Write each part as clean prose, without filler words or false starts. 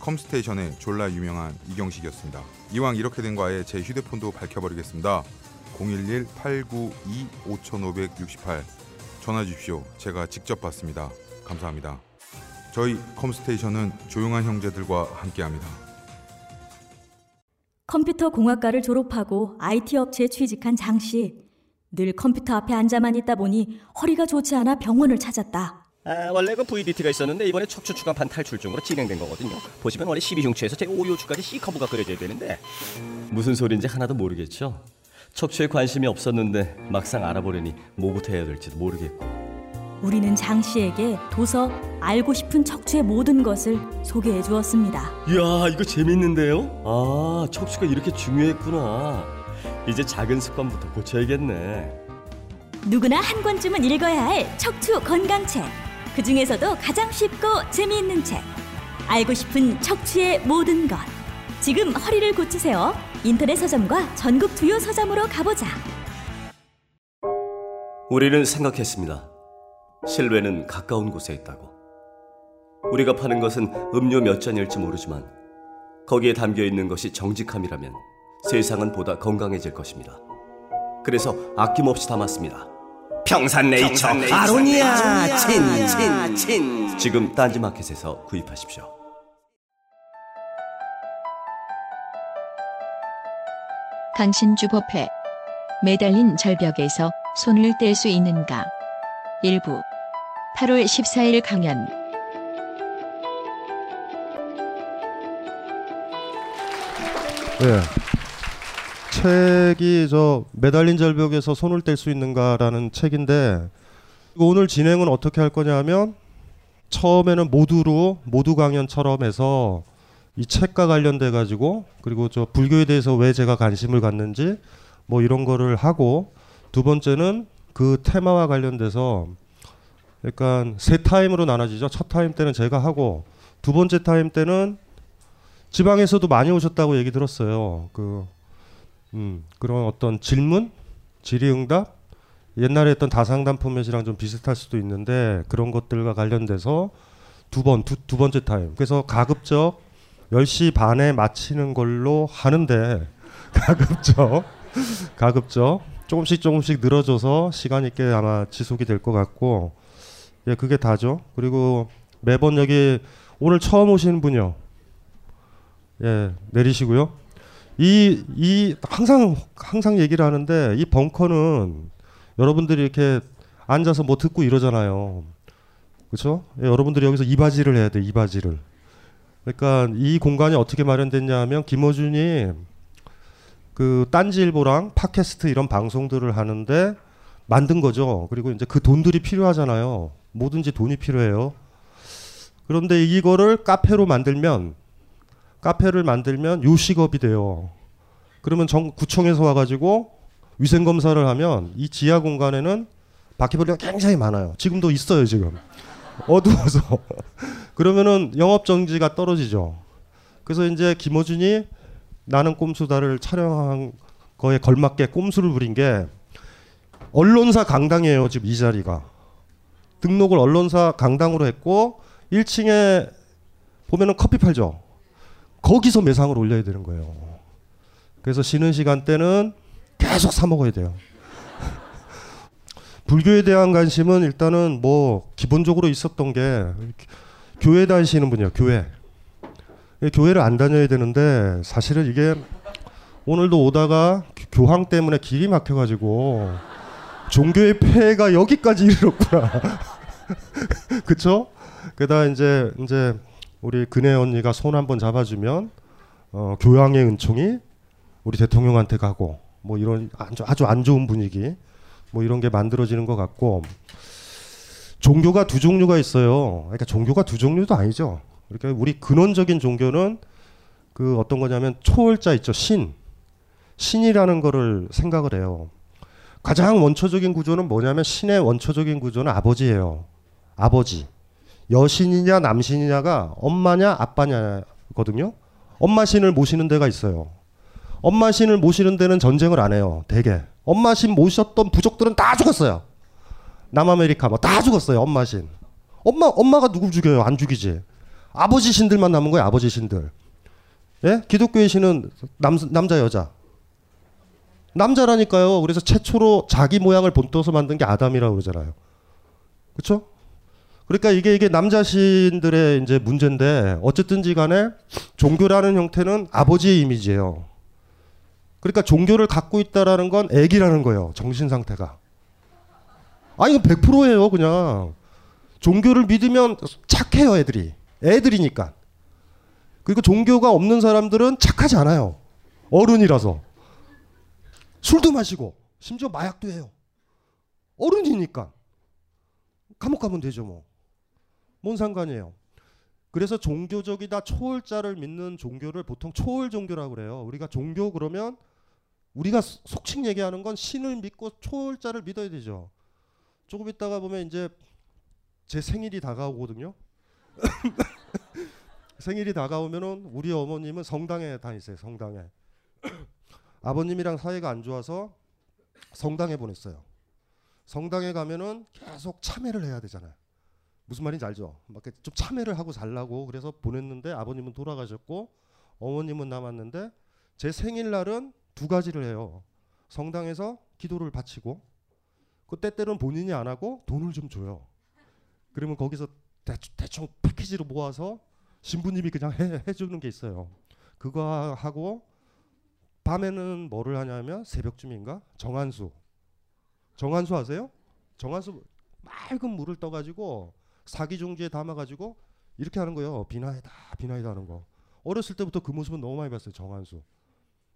컴스테이션의 졸라 유명한 이경식이었습니다. 이왕 이렇게 된 거 아예 제 휴대폰도 밝혀버리겠습니다. 011-892-5568 전화 주십시오. 제가 직접 받습니다. 감사합니다. 저희 컴스테이션은 조용한 형제들과 함께합니다. 컴퓨터 공학과를 졸업하고 IT 업체에 취직한 장 씨. 늘 컴퓨터 앞에 앉아만 있다 보니 허리가 좋지 않아 병원을 찾았다. 원래 그 VDT가 있었는데 이번에 척추추간판 탈출증으로 진행된 거거든요. 보시면 원래 12흉추에서 제5요추까지 C커브가 그려져야 되는데 무슨 소리인지 하나도 모르겠죠. 척추에 관심이 없었는데 막상 알아보려니 뭐부터 해야 될지도 모르겠고. 우리는 장 씨에게 도서 알고 싶은 척추의 모든 것을 소개해 주었습니다. 이야, 이거 재밌는데요? 아, 척추가 이렇게 중요했구나. 이제 작은 습관부터 고쳐야겠네. 누구나 한 권쯤은 읽어야 할 척추 건강책. 그 중에서도 가장 쉽고 재미있는 책. 알고 싶은 척추의 모든 것. 지금 허리를 고치세요. 인터넷 서점과 전국 주요 서점으로 가보자. 우리는 생각했습니다. 실외는 가까운 곳에 있다고. 우리가 파는 것은 음료 몇 잔일지 모르지만 거기에 담겨있는 것이 정직함이라면 세상은 보다 건강해질 것입니다. 그래서 아낌없이 담았습니다. 평산레이처, 아로니아, 친. 지금 딴지마켓에서 구입하십시오. 강신주 법회. 매달린 절벽에서 손을 뗄 수 있는가? 1부 8월 14일 강연. 네. 책이 저 매달린 절벽에서 손을 뗄 수 있는가라는 책인데, 오늘 진행은 어떻게 할 거냐면 처음에는 모두 강연처럼 해서 이 책과 관련돼 가지고, 그리고 저 불교에 대해서 왜 제가 관심을 갖는지 뭐 이런 거를 하고, 두 번째는 그 테마와 관련돼서 약간 세 타임으로 나눠지죠. 첫 타임 때는 제가 하고, 두 번째 타임 때는 지방에서도 많이 오셨다고 얘기 들었어요. 그런 어떤 질문, 질의응답, 옛날에 했던 다상담 포맷이랑 좀 비슷할 수도 있는데 그런 것들과 관련돼서 두 번째 타임. 그래서 가급적 10시 반에 마치는 걸로 하는데 가급적 조금씩 늘어져서 시간 있게 아마 지속이 될 것 같고, 예, 그게 다죠. 그리고 매번 여기 오늘 처음 오시는 분이요, 예, 내리시고요. 이 항상 얘기를 하는데, 이 벙커는 여러분들이 이렇게 앉아서 뭐 듣고 이러잖아요. 그렇죠? 예, 여러분들이 여기서 이바지를 해야 돼, 이바지를. 그러니까 이 공간이 어떻게 마련됐냐 하면, 김어준이 그 딴지일보랑 팟캐스트 이런 방송들을 하는데 만든 거죠. 그리고 이제 그 돈들이 필요하잖아요. 뭐든지 돈이 필요해요. 그런데 이거를 카페를 만들면 요식업이 돼요. 그러면 구청에서 와가지고 위생검사를 하면 이 지하 공간에는 바퀴벌레가 굉장히 많아요. 지금도 있어요, 지금. 어두워서. 그러면은 영업정지가 떨어지죠. 그래서 이제 김어준이 나는 꼼수다를 촬영한 거에 걸맞게 꼼수를 부린 게, 언론사 강당이에요, 지금 이 자리가. 등록을 언론사 강당으로 했고, 1층에 보면은 커피 팔죠. 거기서 매상을 올려야 되는 거예요. 그래서 쉬는 시간대는 계속 사 먹어야 돼요. 불교에 대한 관심은 일단은 뭐 기본적으로 있었던 게, 교회 다니시는 분이요, 교회. 교회를 안 다녀야 되는데 사실은 이게 오늘도 오다가 교황 때문에 길이 막혀가지고 종교의 폐해가 여기까지 이르렀구나. 그쵸? 게다가 이제 우리 근혜 언니가 손 한번 잡아주면 교황의 은총이 우리 대통령한테 가고 뭐 이런 아주 안 좋은 분위기 뭐 이런 게 만들어지는 것 같고. 종교가 두 종류가 있어요. 그러니까 종교가 두 종류도 아니죠. 그러니까 우리 근원적인 종교는 그 어떤 거냐면 초월자 있죠. 신이라는 거를 생각을 해요. 가장 원초적인 구조는 뭐냐면 신의 원초적인 구조는 아버지예요. 아버지. 여신이냐 남신이냐가 엄마냐 아빠냐거든요. 엄마 신을 모시는 데가 있어요. 엄마 신을 모시는 데는 전쟁을 안 해요. 대개. 엄마 신 모셨던 부족들은 다 죽었어요. 남아메리카 뭐 다 죽었어요. 엄마 신. 엄마가 누굴 죽여요? 안 죽이지. 아버지 신들만 남은 거예요. 아버지 신들. 예? 기독교의 신은 남자 여자. 남자라니까요. 그래서 최초로 자기 모양을 본떠서 만든 게 아담이라고 그러잖아요. 그렇죠? 그러니까 이게 남자 신들의 이제 문제인데 어쨌든지 간에 종교라는 형태는 아버지의 이미지예요. 그러니까 종교를 갖고 있다라는 건 애기라는 거예요. 정신 상태가. 아 이거 100%예요. 그냥 종교를 믿으면 착해요. 애들이니까. 그리고 종교가 없는 사람들은 착하지 않아요. 어른이라서 술도 마시고 심지어 마약도 해요. 어른이니까 감옥 가면 되죠 뭐. 뭔 상관이에요. 그래서 종교적이다 초월자를 믿는 종교를 보통 초월 종교라고 그래요. 우리가 종교 그러면 우리가 속칭 얘기하는 건 신을 믿고 초월자를 믿어야 되죠. 조금 있다가 보면 이제 제 생일이 다가오거든요. 생일이 다가오면은 우리 어머님은 성당에 다니세요. 성당에. 아버님이랑 사이가 안 좋아서 성당에 보냈어요. 성당에 가면은 계속 참회를 해야 되잖아요. 무슨 말인지 알죠? 막 좀 참회를 하고 살라고 그래서 보냈는데 아버님은 돌아가셨고 어머님은 남았는데 제 생일날은 두 가지를 해요. 성당에서 기도를 바치고 그 때때로는 본인이 안 하고 돈을 좀 줘요. 그러면 거기서 대충 패키지로 모아서 신부님이 그냥 해주는 게 있어요. 그거 하고 밤에는 뭐를 하냐면 새벽쯤인가 정한수 아세요? 정한수 맑은 물을 떠가지고 사기 종지에 담아가지고 이렇게 하는 거예요. 비나이다 하는 거. 어렸을 때부터 그 모습은 너무 많이 봤어요. 정한수.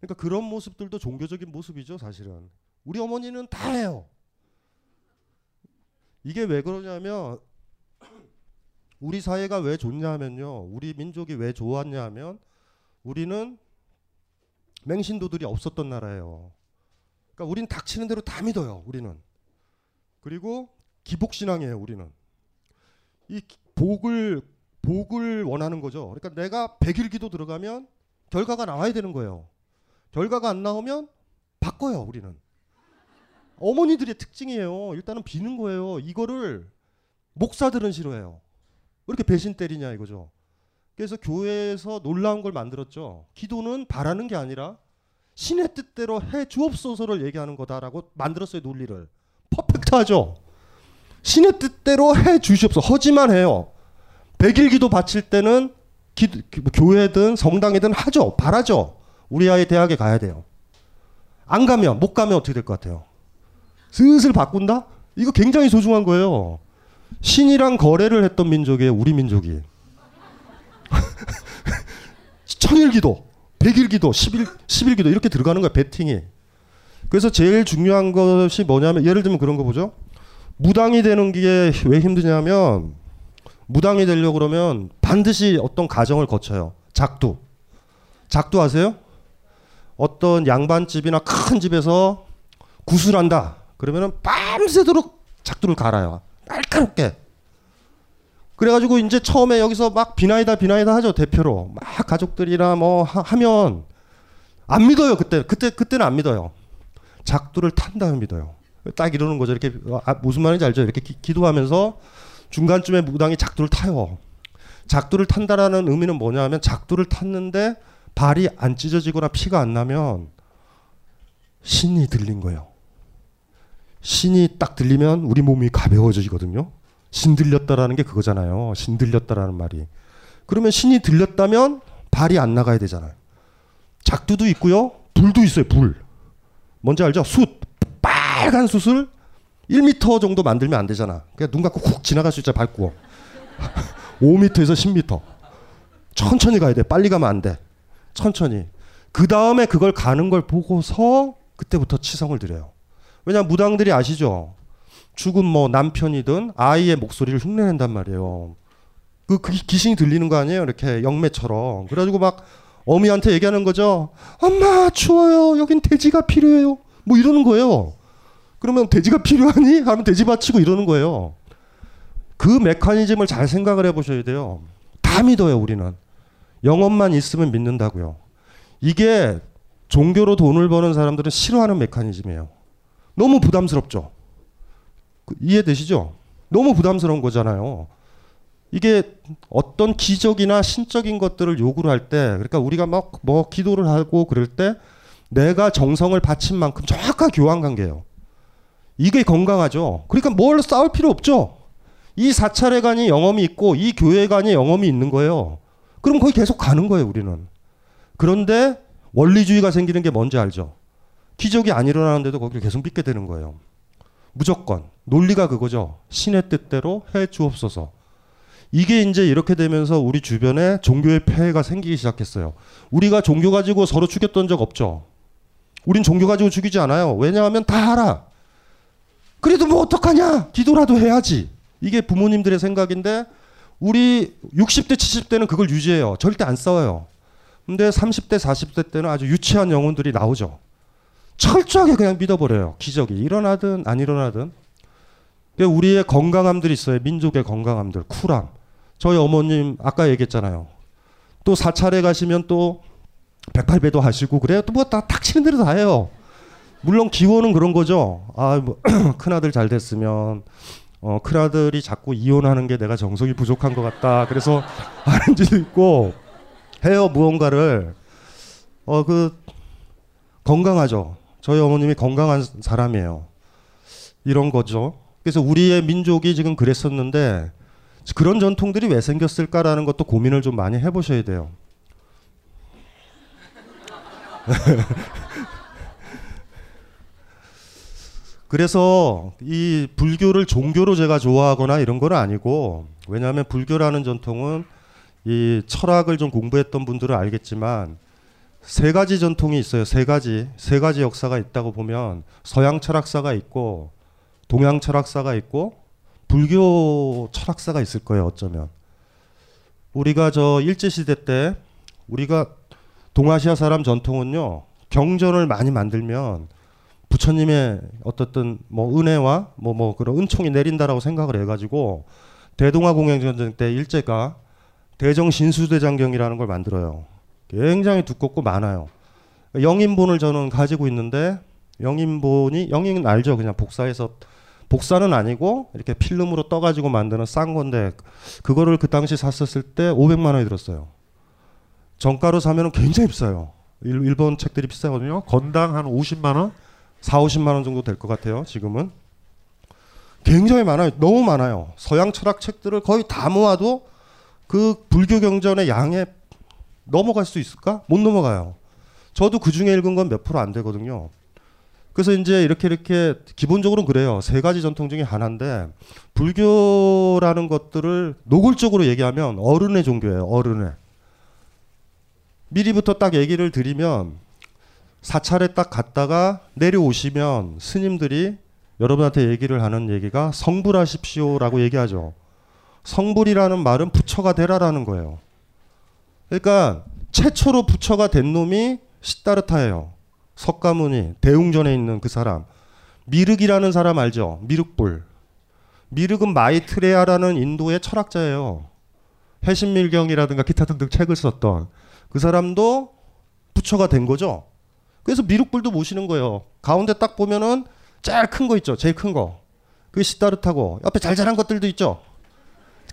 그러니까 그런 모습들도 종교적인 모습이죠. 사실은. 우리 어머니는 다 해요. 이게 왜 그러냐면 우리 사회가 왜 좋냐면요. 우리 민족이 왜 좋았냐면 우리는 맹신도들이 없었던 나라예요. 그러니까 우리는 닥치는 대로 다 믿어요. 우리는. 그리고 기복신앙이에요. 우리는. 이 복을 원하는 거죠. 그러니까 내가 100일 기도 들어가면 결과가 나와야 되는 거예요. 결과가 안 나오면 바꿔요. 우리는. 어머니들의 특징이에요. 일단은 비는 거예요. 이거를 목사들은 싫어해요. 왜 이렇게 배신 때리냐 이거죠. 그래서 교회에서 놀라운 걸 만들었죠. 기도는 바라는 게 아니라 신의 뜻대로 해 주옵소서를 얘기하는 거다라고 만들었어요. 논리를. 퍼펙트하죠. 신의 뜻대로 해 주시옵소서. 허지만 해요. 100일 기도 바칠 때는 교회든 성당이든 하죠. 바라죠. 우리 아이 대학에 가야 돼요. 안 가면 못 가면 어떻게 될 것 같아요? 슬슬 바꾼다? 이거 굉장히 소중한 거예요. 신이랑 거래를 했던 민족이에요. 우리 민족이. 천일기도, 백일기도, 10일기도 이렇게 들어가는 거예요. 배팅이. 그래서 제일 중요한 것이 뭐냐면 예를 들면 그런 거 보죠. 무당이 되는 게 왜 힘드냐면 무당이 되려고 그러면 반드시 어떤 과정을 거쳐요. 작두. 작두 아세요? 어떤 양반집이나 큰 집에서 구슬한다. 그러면은 밤새도록 작두를 갈아요. 날카롭게. 그래가지고 이제 처음에 여기서 막 비나이다 하죠. 대표로 막 가족들이나 뭐 하면 안 믿어요. 그때는 안 믿어요. 작두를 탄 다음에 믿어요. 딱 이러는 거죠. 이렇게 무슨 말인지 알죠? 이렇게 기도하면서 중간쯤에 무당이 작두를 타요. 작두를 탄다라는 의미는 뭐냐면 작두를 탔는데 발이 안 찢어지거나 피가 안 나면 신이 들린 거예요. 신이 딱 들리면 우리 몸이 가벼워지거든요. 신 들렸다라는 게 그거잖아요. 신 들렸다라는 말이. 그러면 신이 들렸다면 발이 안 나가야 되잖아요. 작두도 있고요. 불도 있어요. 불. 뭔지 알죠? 숯. 빨간 숯을 1m 정도 만들면 안 되잖아. 그냥 눈 감고 훅 지나갈 수 있잖아. 밟고. 5m에서 10m. 천천히 가야 돼. 빨리 가면 안 돼. 천천히. 그 다음에 그걸 가는 걸 보고서 그때부터 치성을 드려요. 왜냐하면 무당들이 아시죠? 죽은 뭐 남편이든 아이의 목소리를 흉내낸단 말이에요. 그 귀신이 들리는 거 아니에요? 이렇게 영매처럼. 그래가지고 막 어미한테 얘기하는 거죠. 엄마 추워요. 여긴 돼지가 필요해요. 뭐 이러는 거예요. 그러면 돼지가 필요하니? 하면 돼지 바치고 이러는 거예요. 그 메커니즘을 잘 생각을 해보셔야 돼요. 다 믿어요 우리는. 영업만 있으면 믿는다고요. 이게 종교로 돈을 버는 사람들은 싫어하는 메커니즘이에요. 너무 부담스럽죠. 이해되시죠? 너무 부담스러운 거잖아요. 이게 어떤 기적이나 신적인 것들을 요구를 할 때, 그러니까 우리가 막 뭐 기도를 하고 그럴 때 내가 정성을 바친 만큼 정확한 교환관계예요. 이게 건강하죠. 그러니까 뭘 싸울 필요 없죠. 이 사찰회관이 영험이 있고 이 교회관이 영험이 있는 거예요. 그럼 거기 계속 가는 거예요 우리는. 그런데 원리주의가 생기는 게 뭔지 알죠? 기적이 안 일어나는데도 거기를 계속 믿게 되는 거예요. 무조건. 논리가 그거죠. 신의 뜻대로 해 주옵소서. 이게 이제 이렇게 되면서 우리 주변에 종교의 폐해가 생기기 시작했어요. 우리가 종교 가지고 서로 죽였던 적 없죠. 우린 종교 가지고 죽이지 않아요. 왜냐하면 다 알아. 그래도 뭐 어떡하냐. 기도라도 해야지. 이게 부모님들의 생각인데 우리 60대 70대는 그걸 유지해요. 절대 안 싸워요. 근데 30대 40대 때는 아주 유치한 영혼들이 나오죠. 철저하게 그냥 믿어버려요. 기적이 일어나든 안 일어나든. 우리의 건강함들이 있어요. 민족의 건강함들. 쿨함. 저희 어머님 아까 얘기했잖아요. 또 사찰에 가시면 또 108배도 하시고 그래요. 또 뭐 다 탁 치는 대로 다 해요. 물론 기원은 그런 거죠. 아, 뭐 큰아들 잘 됐으면 큰아들이 자꾸 이혼하는 게 내가 정성이 부족한 것 같다. 그래서 하는 짓도 있고 해요. 무언가를. 건강하죠. 저희 어머님이 건강한 사람이에요. 이런 거죠. 그래서 우리의 민족이 지금 그랬었는데 그런 전통들이 왜 생겼을까라는 것도 고민을 좀 많이 해보셔야 돼요. 그래서 이 불교를 종교로 제가 좋아하거나 이런 건 아니고, 왜냐하면 불교라는 전통은 이 철학을 좀 공부했던 분들은 알겠지만 세 가지 전통이 있어요. 세 가지 역사가 있다고 보면 서양 철학사가 있고 동양 철학사가 있고 불교 철학사가 있을 거예요. 어쩌면 우리가 저 일제시대 때 우리가 동아시아 사람 전통은요, 경전을 많이 만들면 부처님의 어떻든 뭐 은혜와 뭐 그런 은총이 내린다라고 생각을 해가지고 대동아공영전쟁 때 일제가 대정신수대장경이라는 걸 만들어요. 굉장히 두껍고 많아요. 영인본을 저는 가지고 있는데 영인은 알죠. 그냥 복사는 아니고 이렇게 필름으로 떠가지고 만드는 싼 건데 그거를 그 당시 샀었을 때 500만 원이 들었어요. 정가로 사면 굉장히 비싸요. 일본 책들이 비싸거든요. 건당 한 50만 원? 40~50만 원 정도 될 것 같아요. 지금은. 굉장히 많아요. 너무 많아요. 서양 철학 책들을 거의 다 모아도 그 불교 경전의 양에 넘어갈 수 있을까? 못 넘어가요. 저도 그 중에 읽은 건 몇 프로 안 되거든요. 그래서 이제 이렇게 기본적으로는 그래요. 세 가지 전통 중에 하나인데 불교라는 것들을 노골적으로 얘기하면 어른의 종교예요. 어른의. 미리부터 딱 얘기를 드리면 사찰에 딱 갔다가 내려오시면 스님들이 여러분한테 얘기를 하는 얘기가 성불하십시오라고 얘기하죠. 성불이라는 말은 부처가 되라라는 거예요. 그러니까 최초로 부처가 된 놈이 싯다르타예요. 석가모니, 대웅전에 있는 그 사람. 미륵이라는 사람 알죠? 미륵불. 미륵은 마이트레야라는 인도의 철학자예요. 해신밀경이라든가 기타 등등 책을 썼던 그 사람도 부처가 된 거죠. 그래서 미륵불도 모시는 거예요. 가운데 딱 보면은 제일 큰 거 있죠. 제일 큰 거. 그게 싯다르타고 옆에 잘 자란 것들도 있죠.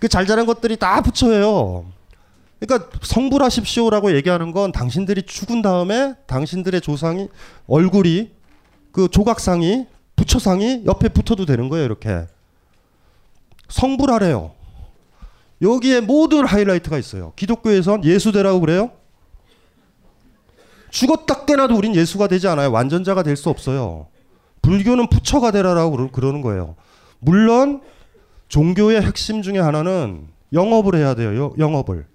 그 잘 자란 것들이 다 부처예요. 그러니까 성불하십시오라고 얘기하는 건 당신들이 죽은 다음에 당신들의 조상이 얼굴이 그 조각상이 부처상이 옆에 붙어도 되는 거예요. 이렇게. 성불하래요. 여기에 모든 하이라이트가 있어요. 기독교에선 예수대라고 그래요. 죽었다 깨나도 우린 예수가 되지 않아요. 완전자가 될 수 없어요. 불교는 부처가 되라라고 그러는 거예요. 물론 종교의 핵심 중에 하나는 영업을 해야 돼요. 영업을.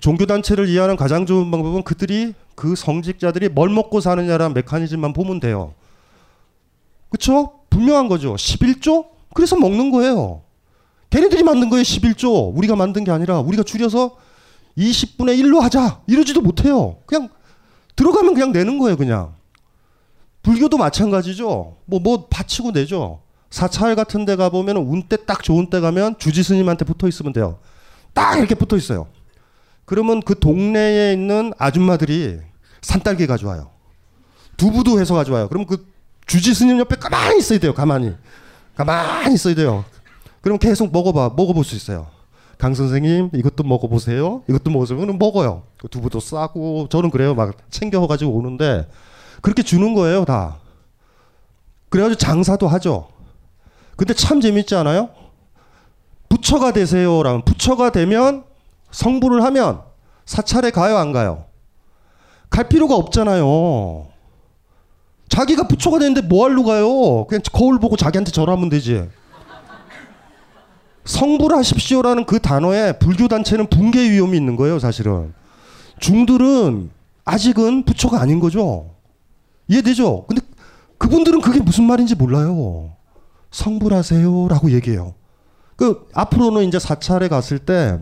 종교단체를 이해하는 가장 좋은 방법은 그들이 그 성직자들이 뭘 먹고 사느냐라는 메커니즘만 보면 돼요. 그렇죠? 분명한 거죠. 11조? 그래서 먹는 거예요. 걔네들이 만든 거예요. 11조. 우리가 만든 게 아니라 우리가 줄여서 20분의 1로 하자. 이러지도 못해요. 그냥 들어가면 그냥 내는 거예요. 그냥. 불교도 마찬가지죠. 뭐 바치고 내죠. 사찰 같은 데 가보면 운때 딱 좋은 때 가면 주지스님한테 붙어 있으면 돼요. 딱 이렇게 붙어 있어요. 그러면 그 동네에 있는 아줌마들이 산딸기 가져와요. 두부도 해서 가져와요. 그럼 그 주지스님 옆에 가만히 있어야 돼요. 가만히 있어야 돼요. 그럼 계속 먹어볼 수 있어요. 강 선생님 이것도 먹어보세요. 이것도 먹어보세요. 그럼 먹어요. 그 두부도 싸고 저는 그래요. 막 챙겨가지고 오는데 그렇게 주는 거예요 다. 그래가지고 장사도 하죠. 근데 참 재밌지 않아요? 부처가 되세요라면 부처가 되면 성불을 하면 사찰에 가요 안 가요? 갈 필요가 없잖아요. 자기가 부처가 되는데 뭐 하러 가요? 그냥 거울 보고 자기한테 절하면 되지. 성불하십시오라는 그 단어에 불교단체는 붕괴 위험이 있는 거예요 사실은. 중들은 아직은 부처가 아닌 거죠. 이해되죠? 근데 그분들은 그게 무슨 말인지 몰라요. 성불하세요라고 얘기해요. 그 앞으로는 이제 사찰에 갔을 때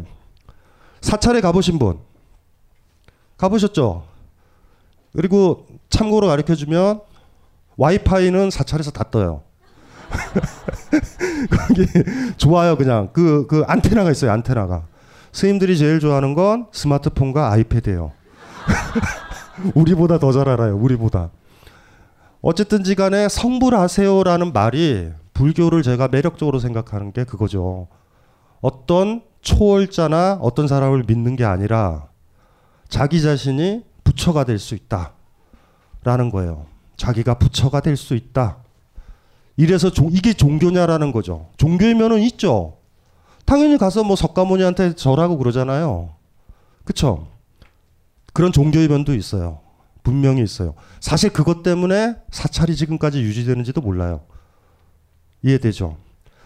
사찰에 가보신 분 가보셨죠? 그리고 참고로 가르쳐주면 와이파이는 사찰에서 다 떠요. 거기 좋아요. 그냥 그 안테나가 있어요. 안테나가. 스님들이 제일 좋아하는 건 스마트폰과 아이패드예요. 우리보다 더 잘 알아요. 우리보다. 어쨌든지 간에 성불하세요라는 말이 불교를 제가 매력적으로 생각하는 게 그거죠. 어떤 초월자나 어떤 사람을 믿는 게 아니라 자기 자신이 부처가 될 수 있다라는 거예요. 자기가 부처가 될 수 있다. 이래서 이게 종교냐라는 거죠. 종교이면은 있죠. 당연히 가서 뭐 석가모니한테 절하고 그러잖아요. 그쵸? 그런 종교의 면도 있어요. 분명히 있어요. 사실 그것 때문에 사찰이 지금까지 유지되는지도 몰라요. 이해되죠?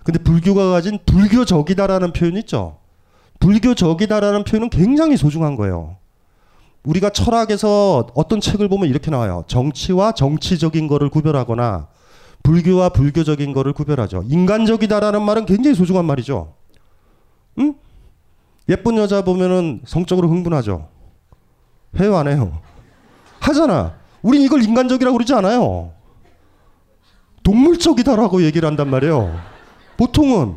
근데 불교가 가진 불교적이다라는 표현 있죠? 불교적이다라는 표현은 굉장히 소중한 거예요. 우리가 철학에서 어떤 책을 보면 이렇게 나와요. 정치와 정치적인 거를 구별하거나 불교와 불교적인 거를 구별하죠. 인간적이다라는 말은 굉장히 소중한 말이죠. 응? 예쁜 여자 보면은 성적으로 흥분하죠. 해요 안 해요? 하잖아. 우린 이걸 인간적이라고 그러지 않아요. 동물적이다라고 얘기를 한단 말이에요. 보통은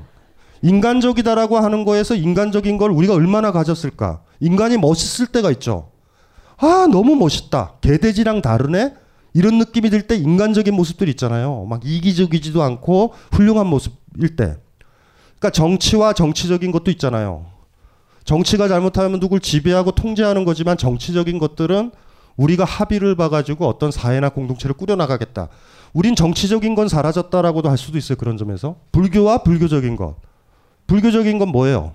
인간적이다라고 하는 거에서 인간적인 걸 우리가 얼마나 가졌을까. 인간이 멋있을 때가 있죠. 아 너무 멋있다. 개돼지랑 다르네. 이런 느낌이 들 때 인간적인 모습들이 있잖아요. 막 이기적이지도 않고 훌륭한 모습일 때. 그러니까 정치와 정치적인 것도 있잖아요. 정치가 잘못하면 누굴 지배하고 통제하는 거지만 정치적인 것들은 우리가 합의를 봐가지고 어떤 사회나 공동체를 꾸려나가겠다. 우린 정치적인 건 사라졌다라고도 할 수도 있어요. 그런 점에서. 불교와 불교적인 것. 불교적인 건 뭐예요?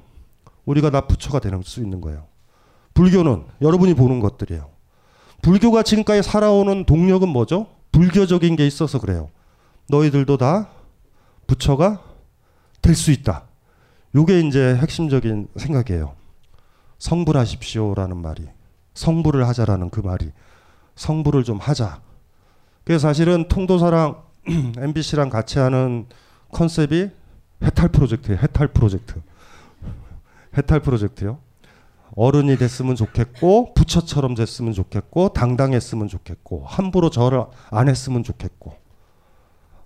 우리가 나 부처가 될 수 있는 거예요. 불교는 여러분이 보는 것들이에요. 불교가 지금까지 살아오는 동력은 뭐죠? 불교적인 게 있어서 그래요. 너희들도 다 부처가 될 수 있다. 요게 이제 핵심적인 생각이에요. 성불하십시오라는 말이. 성불을 하자라는 그 말이. 성불을 좀 하자. 그래서 사실은 통도사랑 MBC랑 같이 하는 컨셉이 해탈 프로젝트예요. 해탈 프로젝트. 해탈 프로젝트요. 어른이 됐으면 좋겠고 부처처럼 됐으면 좋겠고 당당했으면 좋겠고 함부로 절을 안 했으면 좋겠고.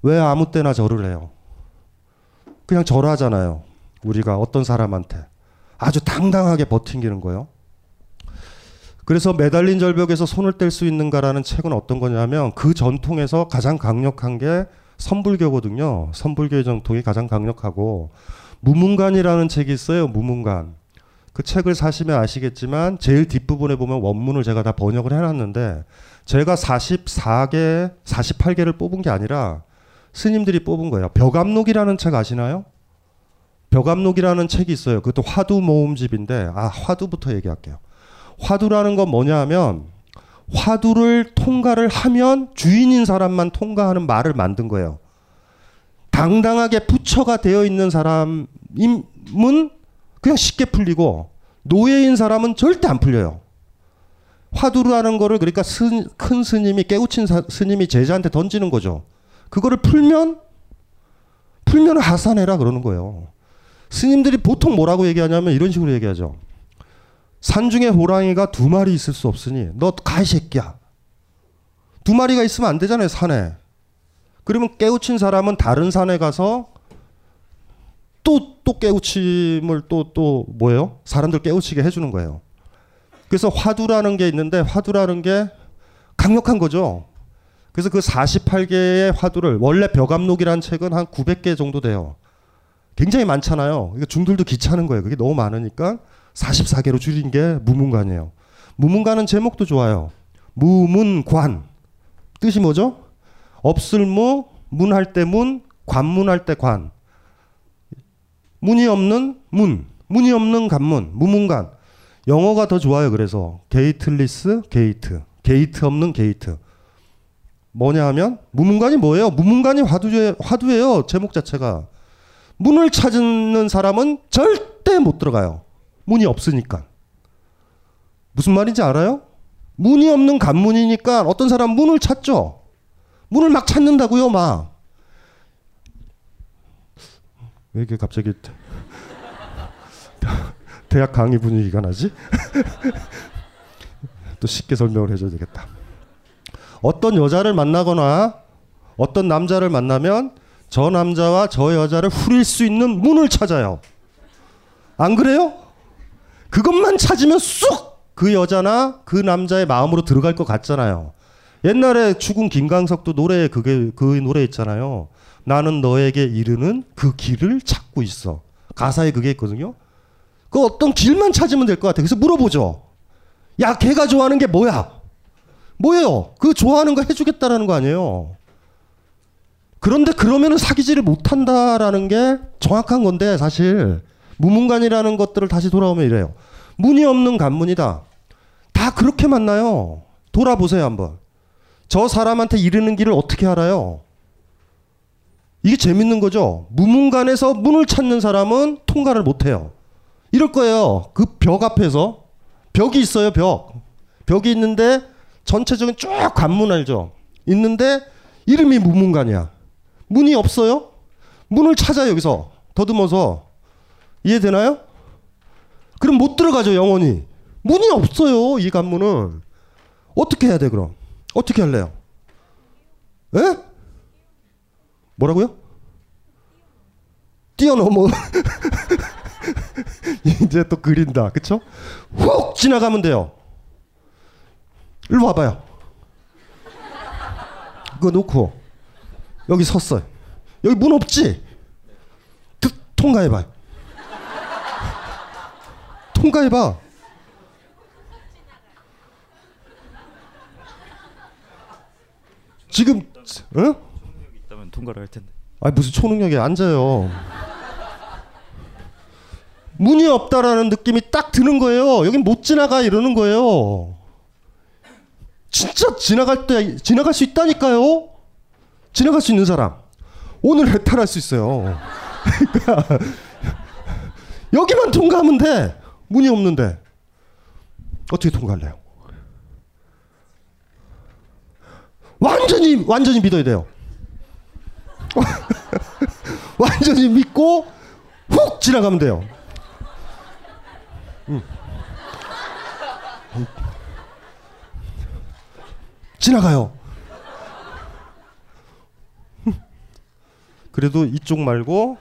왜 아무 때나 절을 해요? 그냥 절하잖아요. 우리가 어떤 사람한테 아주 당당하게 버팅기는 거예요. 그래서 매달린 절벽에서 손을 뗄 수 있는가라는 책은 어떤 거냐면 그 전통에서 가장 강력한 게 선불교거든요. 선불교의 전통이 가장 강력하고 무문관이라는 책이 있어요. 무문관. 그 책을 사시면 아시겠지만 제일 뒷부분에 보면 원문을 제가 다 번역을 해놨는데 제가 44개, 48개를 뽑은 게 아니라 스님들이 뽑은 거예요. 벽암록이라는 책 아시나요? 벽암록이라는 책이 있어요. 그것도 화두 모음집인데 화두부터 얘기할게요. 화두라는 건 뭐냐 하면 화두를 통과를 하면 주인인 사람만 통과하는 말을 만든 거예요. 당당하게 부처가 되어 있는 사람은 그냥 쉽게 풀리고 노예인 사람은 절대 안 풀려요. 화두라는 거를 그러니까 큰 스님이 깨우친 스님이 제자한테 던지는 거죠. 그거를 풀면 하산해라 그러는 거예요. 스님들이 보통 뭐라고 얘기하냐면 이런 식으로 얘기하죠. 산중에 호랑이가 2마리 있을 수 없으니 너 가 이 새끼야. 2마리가 있으면 안 되잖아요, 산에. 그러면 깨우친 사람은 다른 산에 가서 또 깨우침을 또 뭐예요? 사람들 깨우치게 해주는 거예요. 그래서 화두라는 게 있는데 화두라는 게 강력한 거죠. 그래서 그 48개의 화두를 원래 벽암록이라는 책은 한 900개 정도 돼요. 굉장히 많잖아요. 그러니까 중들도 귀찮은 거예요. 그게 너무 많으니까 44개로 줄인 게 무문관이에요. 무문관은 제목도 좋아요. 무문관. 뜻이 뭐죠? 없을 무, 문할 때 문, 관문할 때 관. 문이 없는 문, 문이 없는 관문, 무문관. 영어가 더 좋아요. 그래서 게이틀리스 게이트, 게이트 없는 게이트. 뭐냐 하면 무문관이 뭐예요? 무문관이 화두예요. 제목 자체가. 문을 찾는 사람은 절대 못 들어가요. 문이 없으니까. 무슨 말인지 알아요? 문이 없는 관문이니까 어떤 사람 문을 찾죠. 문을 막 찾는다고요, 막. 왜 이렇게 갑자기 대학 강의 분위기가 나지? 또 쉽게 설명을 해줘야 되겠다. 어떤 여자를 만나거나 어떤 남자를 만나면 저 남자와 저 여자를 후릴 수 있는 문을 찾아요. 안 그래요? 그것만 찾으면 쑥 그 여자나 그 남자의 마음으로 들어갈 것 같잖아요. 옛날에 죽은 김광석도 노래에 그 노래 있잖아요. 나는 너에게 이르는 그 길을 찾고 있어. 가사에 그게 있거든요. 그 어떤 길만 찾으면 될 것 같아요. 그래서 물어보죠. 야, 걔가 좋아하는 게 뭐야? 뭐예요? 그 좋아하는 거 해주겠다라는 거 아니에요. 그런데 그러면은 사귀지를 못한다라는 게 정확한 건데 사실 무문관이라는 것들을 다시 돌아오면 이래요. 문이 없는 관문이다. 다 그렇게 만나요. 돌아보세요 한번. 저 사람한테 이르는 길을 어떻게 알아요? 이게 재밌는 거죠. 무문관에서 문을 찾는 사람은 통과를 못해요. 이럴 거예요. 그 벽 앞에서 벽이 있어요. 벽이 있는데 전체적인 쭉 관문 알죠? 있는데 이름이 무문관이야. 문이 없어요? 문을 찾아요. 여기서 더듬어서. 이해되나요? 그럼 못 들어가죠. 영원히. 문이 없어요. 이 관문은. 어떻게 해야 돼 그럼? 어떻게 할래요? 에? 뭐라고요? 뛰어넘어. 이제 또 그린다. 그쵸? 훅 지나가면 돼요. 일로 와봐요. 그거 놓고 여기 섰어요. 여기 문 없지? 통과해봐. 통과해봐. 지금 응? 초능력이 있다면 통과를 할 텐데. 아니 무슨 초능력이. 앉아요. 문이 없다라는 느낌이 딱 드는 거예요. 여긴 못 지나가 이러는 거예요. 진짜 지나갈 수 있다니까요. 지나갈 수 있는 사람 오늘 해탈할 수 있어요. 그러니까 여기만 통과하면 돼. 문이 없는데 어떻게 통과할래요? 완전히 믿어야 돼요. 완전히 믿고 훅 지나가면 돼요. 지나가요. 그래도 이쪽 말고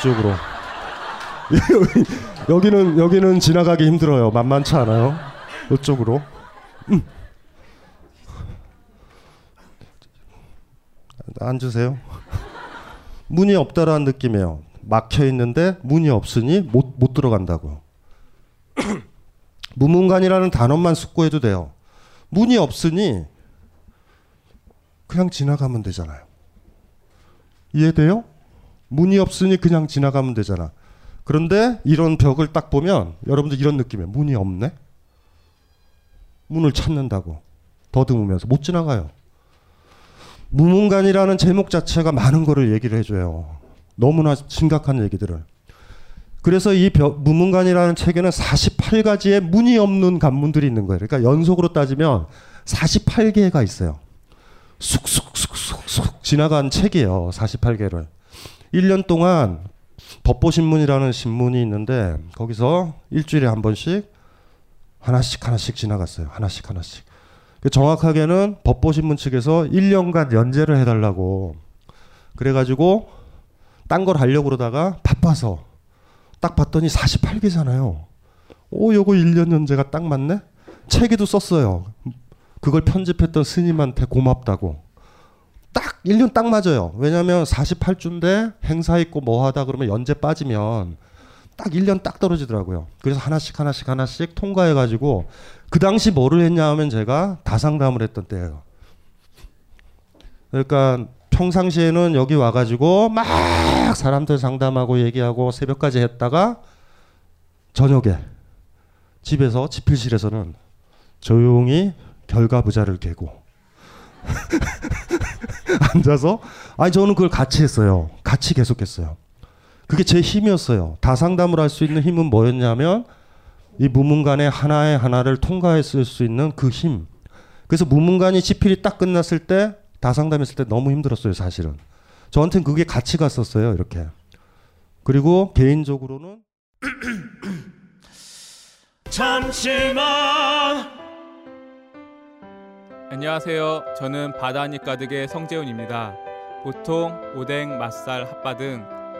이쪽으로. 여기는 지나가기 힘들어요. 만만치 않아요. 이쪽으로. 앉으세요. 문이 없다라는 느낌이에요. 막혀 있는데 문이 없으니 못 들어간다고요. 무문관이라는 단어만 숙고해도 돼요. 문이 없으니 그냥 지나가면 되잖아요. 이해돼요? 문이 없으니 그냥 지나가면 되잖아. 그런데 이런 벽을 딱 보면 여러분들 이런 느낌이에요. 문이 없네? 문을 찾는다고 더듬으면서 못 지나가요. 무문관이라는 제목 자체가 많은 거를 얘기를 해줘요. 너무나 심각한 얘기들을. 그래서 이 무문관이라는 책에는 48가지의 문이 없는 관문들이 있는 거예요. 그러니까 연속으로 따지면 48개가 있어요. 쑥쑥쑥쑥쑥 지나간 책이에요. 48개를. 1년 동안 법보신문이라는 신문이 있는데 거기서 일주일에 한 번씩 하나씩 하나씩 지나갔어요. 하나씩 하나씩. 정확하게는 법보신문 측에서 1년간 연재를 해달라고 그래가지고 딴 걸 하려고 그러다가 바빠서 딱 봤더니 48개잖아요. 오, 요거 1년 연재가 딱 맞네? 책에도 썼어요. 그걸 편집했던 스님한테 고맙다고. 딱 1년 딱 맞아요. 왜냐하면 48주인데 행사 있고 뭐 하다 그러면 연재 빠지면 딱 1년 딱 떨어지더라고요. 그래서 하나씩 하나씩 하나씩 통과해가지고 그 당시 뭐를 했냐 하면 제가 다상담을 했던 때예요. 그러니까 평상시에는 여기 와가지고 막 사람들 상담하고 얘기하고 새벽까지 했다가 저녁에 집에서 집필실에서는 조용히 결과 부자를 개고 앉아서 아니 저는 그걸 같이 했어요. 같이 계속했어요. 그게 제 힘이었어요. 다상담을 할 수 있는 힘은 뭐였냐면 이 무문관의 하나의 하나를 통과했을 수 있는 그 힘. 그래서 무문관이 집필이 딱 끝났을 때 다상담했을 때 너무 힘들었어요. 사실은. 저한테는 그게 같이 갔었어요. 이렇게. 그리고 개인적으로는 잠시만 안녕하세요. 저는 바다니 가득의 성재훈입니다. 보통 오뎅, 맛살, 핫바 등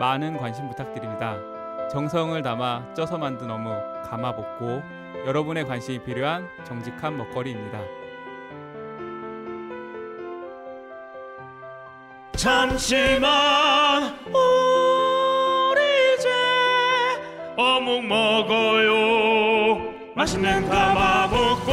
많은 관심 부탁드립니다. 정성을 담아 쪄서 만든 어묵 가마보꼬, 여러분의 관심이 필요한 정직한 먹거리입니다. 잠시만 우리 이제 어묵 먹어요. 맛있는 가마보꼬.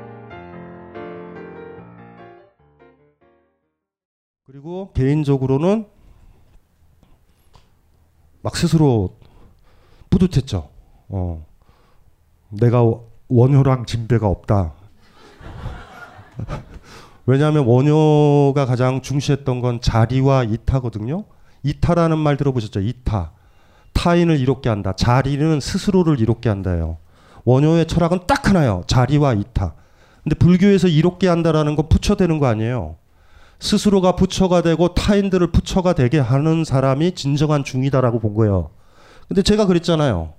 그리고 개인적으로는 막 스스로 뿌듯했죠. 내가 원효랑 진배가 없다. 왜냐하면 원효가 가장 중시했던 건 자리와 이타거든요. 이타라는 말 들어보셨죠? 이타. 타인을 이롭게 한다. 자리는 스스로를 이롭게 한다예요. 원효의 철학은 딱 하나예요. 자리와 이타. 근데 불교에서 이롭게 한다라는 건 부처되는 거 아니에요. 스스로가 부처가 되고 타인들을 부처가 되게 하는 사람이 진정한 중이다라고 본 거예요. 근데 제가 그랬잖아요.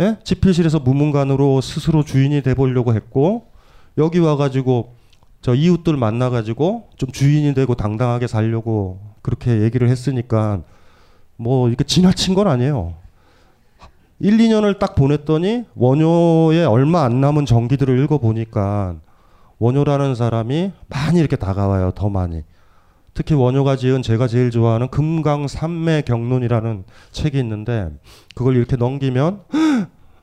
예? 집필실에서 무문관으로 스스로 주인이 돼보려고 했고 여기 와가지고 저 이웃들 만나가지고 좀 주인이 되고 당당하게 살려고 그렇게 얘기를 했으니까 뭐 이렇게 지나친 건 아니에요. 1, 2년을 딱 보냈더니 원효의 얼마 안 남은 전기들을 읽어보니까 원효라는 사람이 많이 이렇게 다가와요. 더 많이. 특히 원효가 지은 제가 제일 좋아하는 금강삼매 경론이라는 책이 있는데 그걸 이렇게 넘기면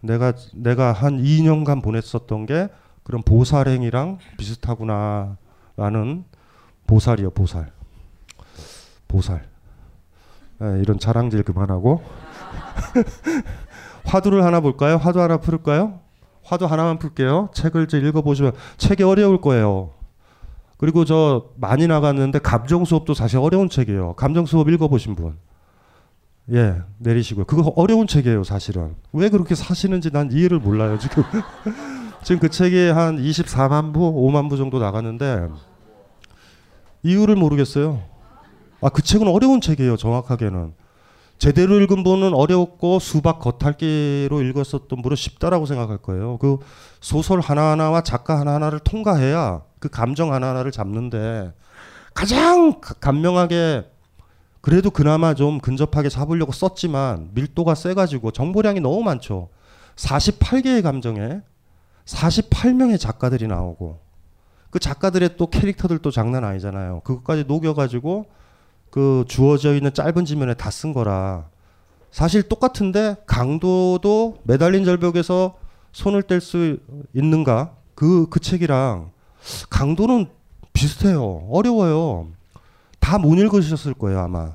내가 한 2년간 보냈었던 게 그런 보살행이랑 비슷하구나 라는 보살이요. 보살. 네, 이런 자랑질 그만하고 화두를 하나 볼까요? 화두 하나 풀을까요? 화두 하나만 풀게요. 책을 이제 읽어보시면 책이 어려울 거예요. 그리고 저 많이 나갔는데 감정수업도 사실 어려운 책이에요. 감정수업 읽어보신 분. 예, 내리시고요. 그거 어려운 책이에요 사실은. 왜 그렇게 사시는지 난 이해를 몰라요 지금. 지금 그 책이 한 24만 부, 5만 부 정도 나갔는데 이유를 모르겠어요. 아, 그 책은 어려운 책이에요 정확하게는. 제대로 읽은 분은 어렵고 수박 겉핥기로 읽었었던 분은 쉽다라고 생각할 거예요. 그 소설 하나하나와 작가 하나하나를 통과해야 그 감정 하나하나를 잡는데 가장 간명하게 그래도 그나마 좀 근접하게 잡으려고 썼지만 밀도가 세가지고 정보량이 너무 많죠. 48개의 감정에 48명의 작가들이 나오고 그 작가들의 또 캐릭터들도 장난 아니잖아요. 그것까지 녹여가지고 그 주어져 있는 짧은 지면에 다 쓴 거라 사실 똑같은데 강도도 매달린 절벽에서 손을 뗄 수 있는가 그 책이랑 강도는 비슷해요. 어려워요. 다 못 읽으셨을 거예요 아마.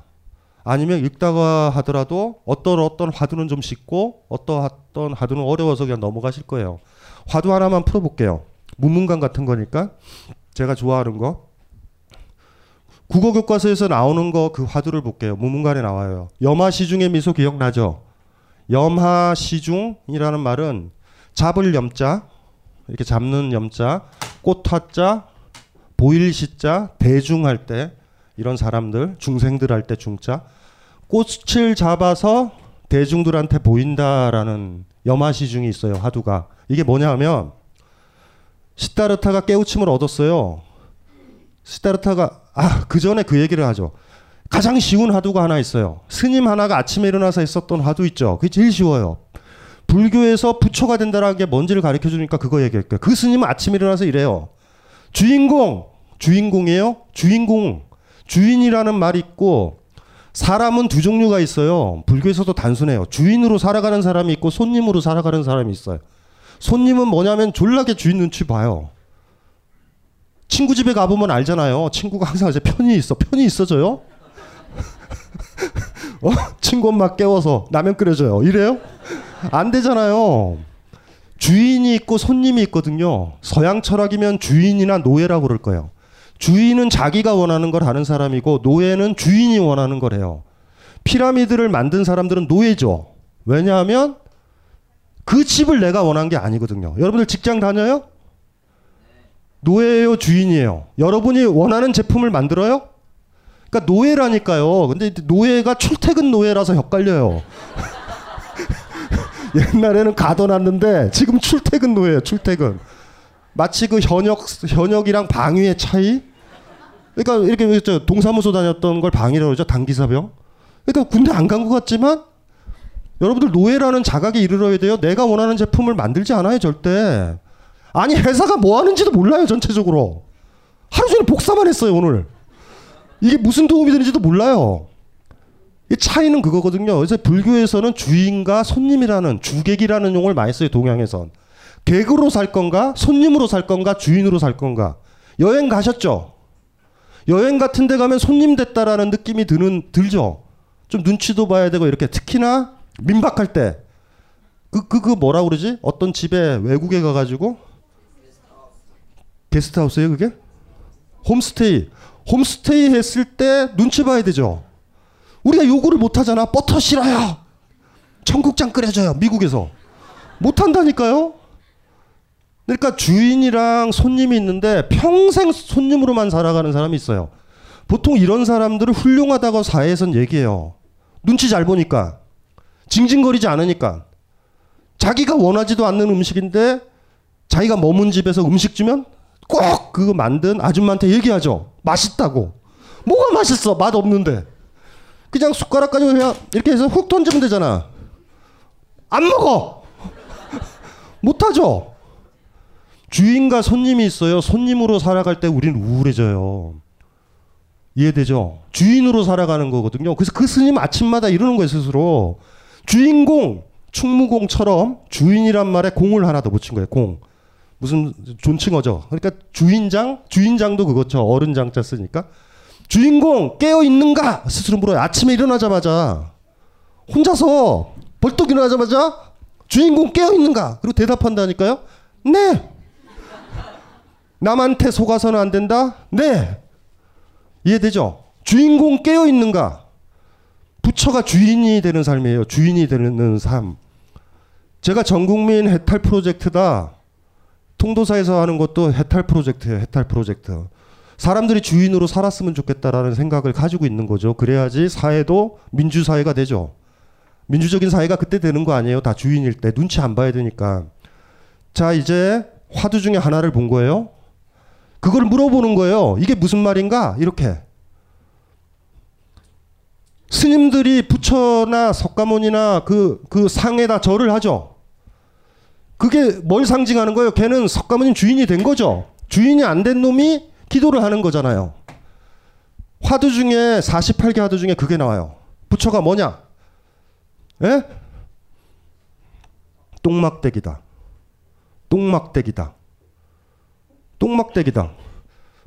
아니면 읽다가 하더라도 어떤 화두는 좀 쉽고 어떤 화두는 어려워서 그냥 넘어가실 거예요. 화두 하나만 풀어볼게요. 무문관 같은 거니까 제가 좋아하는 거. 국어 교과서에서 나오는 거 그 화두를 볼게요. 무문관에 나와요. 염하시중의 미소 기억나죠? 염하시중이라는 말은 잡을 염자, 이렇게 잡는 염자, 꽃화자, 보일시자, 대중할 때 이런 사람들, 중생들 할 때 중자, 꽃을 잡아서 대중들한테 보인다라는 염하시중이 있어요. 화두가. 이게 뭐냐면 싯다르타가 깨우침을 얻었어요. 싯다르타가 그 전에 그 얘기를 하죠. 가장 쉬운 화두가 하나 있어요. 스님 하나가 아침에 일어나서 했었던 화두 있죠. 그게 제일 쉬워요. 불교에서 부처가 된다는 게 뭔지를 가르쳐주니까 그거 얘기할게요. 그 스님은 아침에 일어나서 이래요. 주인공이에요. 주인이라는 말이 있고 사람은 두 종류가 있어요. 불교에서도 단순해요. 주인으로 살아가는 사람이 있고 손님으로 살아가는 사람이 있어요. 손님은 뭐냐면 졸라게 주인 눈치 봐요. 친구 집에 가보면 알잖아요. 친구가 항상 이제 편히 있어줘요. 친구 엄마 깨워서 라면 끓여줘요. 이래요? 안 되잖아요. 주인이 있고 손님이 있거든요. 서양 철학이면 주인이나 노예라고 그럴 거예요. 주인은 자기가 원하는 걸 하는 사람이고 노예는 주인이 원하는 걸 해요. 피라미드를 만든 사람들은 노예죠. 왜냐하면 그 집을 내가 원한 게 아니거든요. 여러분들 직장 다녀요? 노예예요, 주인이에요? 여러분이 원하는 제품을 만들어요? 그러니까 노예라니까요. 근데 노예가 출퇴근 노예라서 헷갈려요. 옛날에는 가둬놨는데 지금 출퇴근 노예예요, 출퇴근. 마치 그 현역이랑 방위의 차이? 그러니까 이렇게 저 동사무소 다녔던 걸 방위라고 그러죠, 단기사병. 그러니까 군대 안 간 것 같지만 여러분들 노예라는 자각에 이르러야 돼요. 내가 원하는 제품을 만들지 않아요, 절대. 아니 회사가 뭐 하는지도 몰라요. 전체적으로 하루 종일 복사만 했어요 오늘. 이게 무슨 도움이 되는지도 몰라요. 이 차이는 그거거든요. 그래서 불교에서는 주인과 손님이라는 주객이라는 용어를 많이 써요. 동양에선 객으로 살 건가 손님으로 살 건가 주인으로 살 건가. 여행 가셨죠? 여행 같은 데 가면 손님 됐다라는 느낌이 들죠. 좀 눈치도 봐야 되고 이렇게 특히나 민박할 때 그 뭐라 그러지? 어떤 집에 외국에 가가지고 게스트하우스예요 그게? 홈스테이 했을 때 눈치 봐야 되죠. 우리가 요구를 못하잖아. 버터 싫어요. 청국장 끓여줘요. 미국에서. 못한다니까요. 그러니까 주인이랑 손님이 있는데 평생 손님으로만 살아가는 사람이 있어요. 보통 이런 사람들을 훌륭하다고 사회에선 얘기해요. 눈치 잘 보니까. 징징거리지 않으니까. 자기가 원하지도 않는 음식인데 자기가 머문 집에서 음식 주면 꼭 그거 만든 아줌마한테 얘기하죠. 맛있다고. 뭐가 맛있어? 맛 없는데. 그냥 숟가락 가지고 그냥 이렇게 해서 훅 던지면 되잖아. 안 먹어. 못하죠. 주인과 손님이 있어요. 손님으로 살아갈 때 우린 우울해져요. 이해되죠? 주인으로 살아가는 거거든요. 그래서 그 스님 아침마다 이러는 거예요, 스스로. 주인공, 충무공처럼 주인이란 말에 공을 하나 더 붙인 거예요. 공. 무슨 존칭어죠. 그러니까 주인장, 주인장도 그거죠. 어른장자 쓰니까. 주인공 깨어있는가? 스스로 물어요. 아침에 일어나자마자. 혼자서 벌떡 일어나자마자 주인공 깨어있는가? 그리고 대답한다니까요. 네. 남한테 속아서는 안 된다? 네. 이해되죠? 주인공 깨어있는가? 부처가 주인이 되는 삶이에요. 주인이 되는 삶. 제가 전국민 해탈 프로젝트다. 통도사에서 하는 것도 해탈 프로젝트예요. 해탈 프로젝트. 사람들이 주인으로 살았으면 좋겠다라는 생각을 가지고 있는 거죠. 그래야지 사회도 민주사회가 되죠. 민주적인 사회가 그때 되는 거 아니에요. 다 주인일 때. 눈치 안 봐야 되니까. 자, 이제 화두 중에 하나를 본 거예요. 그걸 물어보는 거예요. 이게 무슨 말인가? 이렇게. 스님들이 부처나 석가모니나 그 상에다 절을 하죠. 그게 뭘 상징하는 거예요? 걔는 석가모니 주인이 된 거죠. 주인이 안 된 놈이 기도를 하는 거잖아요. 화두 중에 48개 화두 중에 그게 나와요. 부처가 뭐냐? 예? 똥막대기다. 똥막대기다. 똥막대기다.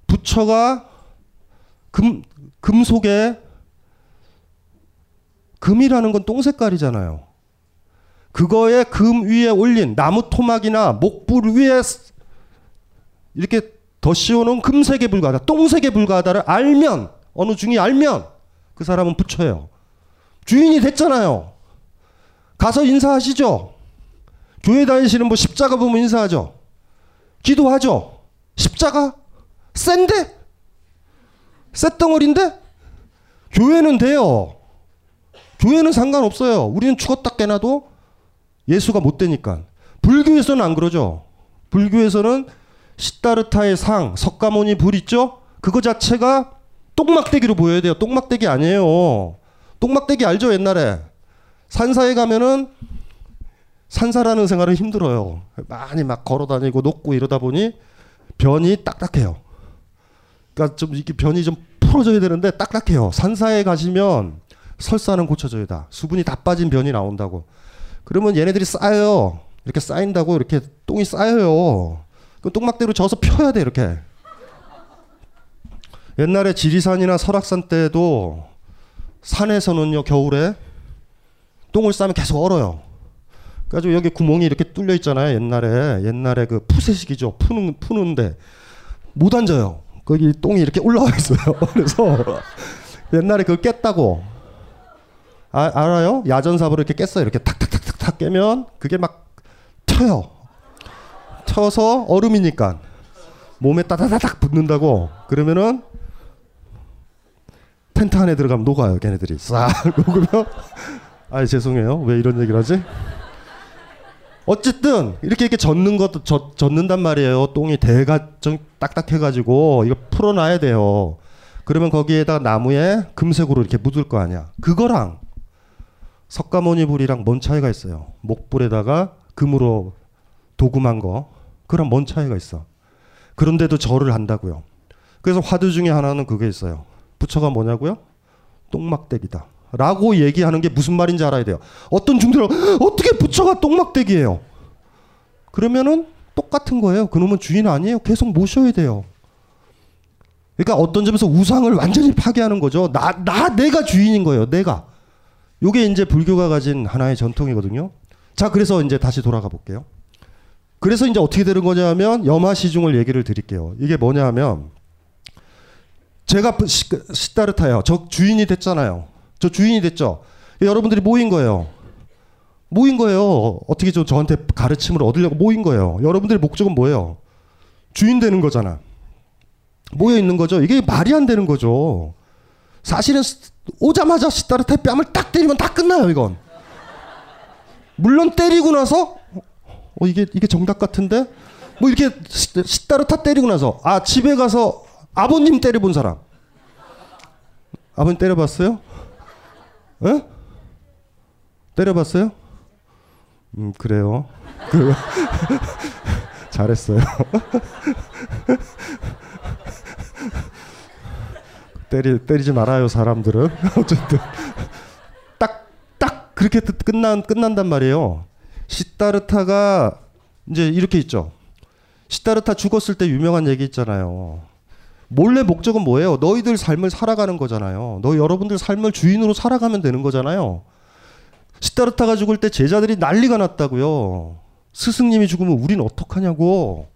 부처가 금속에 금이라는 건 똥 색깔이잖아요. 그거에 금 위에 올린 나무 토막이나 목불 위에 이렇게 더 씌워놓은 금색에 불과하다. 똥색에 불과하다를 알면 어느 중이 알면 그 사람은 부처예요. 주인이 됐잖아요. 가서 인사하시죠. 교회 다니시는 분 십자가 보면 인사하죠. 기도하죠. 십자가 센데? 쇳덩어리인데? 교회는 돼요. 교회는 상관없어요. 우리는 죽었다 깨나도 예수가 못 되니까. 불교에서는 안 그러죠. 불교에서는 싯다르타의 상, 석가모니 불 있죠? 그거 자체가 똥막대기로 보여야 돼요. 똥막대기 아니에요. 똥막대기 알죠? 옛날에. 산사에 가면은 산사라는 생활은 힘들어요. 많이 막 걸어다니고 녹고 이러다 보니 변이 딱딱해요. 그러니까 좀 이렇게 변이 좀 풀어져야 되는데 딱딱해요. 산사에 가시면 설사는 고쳐져야 다. 수분이 다 빠진 변이 나온다고. 그러면 얘네들이 쌓여요. 이렇게 쌓인다고 이렇게 똥이 쌓여요. 그럼 똥막대로 저어서 펴야 돼 이렇게. 옛날에 지리산이나 설악산 때도 산에서는요 겨울에 똥을 싸면 계속 얼어요. 그래가지고 여기 구멍이 이렇게 뚫려 있잖아요. 옛날에 그 푸세식이죠. 푸는데 못 앉아요. 거기 똥이 이렇게 올라와 있어요. 그래서 옛날에 그걸 깼다고. 알아요? 야전삽으로 이렇게 깼어요. 이렇게 탁탁탁탁탁 깨면 그게 막 튀어요. 튀어서 얼음이니까 몸에 따다다닥 붙는다고. 그러면은 텐트 안에 들어가면 녹아요. 걔네들이 싹 녹으면. 아 죄송해요. 왜 이런 얘기를 하지? 어쨌든 이렇게 젖는 것도 젖는단 말이에요. 똥이 대가 좀 딱딱해가지고 이거 풀어놔야 돼요. 그러면 거기에다 나무에 금색으로 이렇게 묻을 거 아니야. 그거랑 석가모니 불이랑 뭔 차이가 있어요. 목불에다가 금으로 도금한 거. 그럼 뭔 차이가 있어. 그런데도 절을 한다고요. 그래서 화두 중에 하나는 그게 있어요. 부처가 뭐냐고요? 똥막대기다. 라고 얘기하는 게 무슨 말인지 알아야 돼요. 어떤 중대로 어떻게 부처가 똥막대기예요. 그러면은 똑같은 거예요. 그놈은 주인 아니에요. 계속 모셔야 돼요. 그러니까 어떤 점에서 우상을 완전히 파괴하는 거죠. 내가 주인인 거예요. 내가. 요게 이제 불교가 가진 하나의 전통이거든요. 자, 그래서 이제 다시 돌아가 볼게요. 그래서 이제 어떻게 되는 거냐면 염화시중을 얘기를 드릴게요. 이게 뭐냐면 제가 싯다르타예요. 저 주인이 됐잖아요. 저 주인이 됐죠. 여러분들이 모인 거예요. 모인 거예요. 어떻게 좀 저한테 가르침을 얻으려고 모인 거예요. 여러분들의 목적은 뭐예요? 주인 되는 거잖아. 모여 있는 거죠. 이게 말이 안 되는 거죠. 사실은 오자마자 싯다르타의 뺨을 딱 때리면 다 끝나요. 이건 물론 때리고 나서 이게 정답 같은데? 뭐 이렇게 싯다르타 때리고 나서 아 집에 가서 아버님 때려본 사람. 아버님 때려봤어요? 에? 때려봤어요? 그래요. 잘했어요. 때리지 말아요 사람들은. 어쨌든 딱 그렇게 끝난단 말이에요. 싯다르타가 이제 이렇게 있죠. 싯다르타 죽었을 때 유명한 얘기 있잖아요. 몰래 목적은 뭐예요? 너희들 삶을 살아가는 거잖아요. 여러분들 삶을 주인으로 살아가면 되는 거잖아요. 싯다르타가 죽을 때 제자들이 난리가 났다고요. 스승님이 죽으면 우린 어떡하냐고.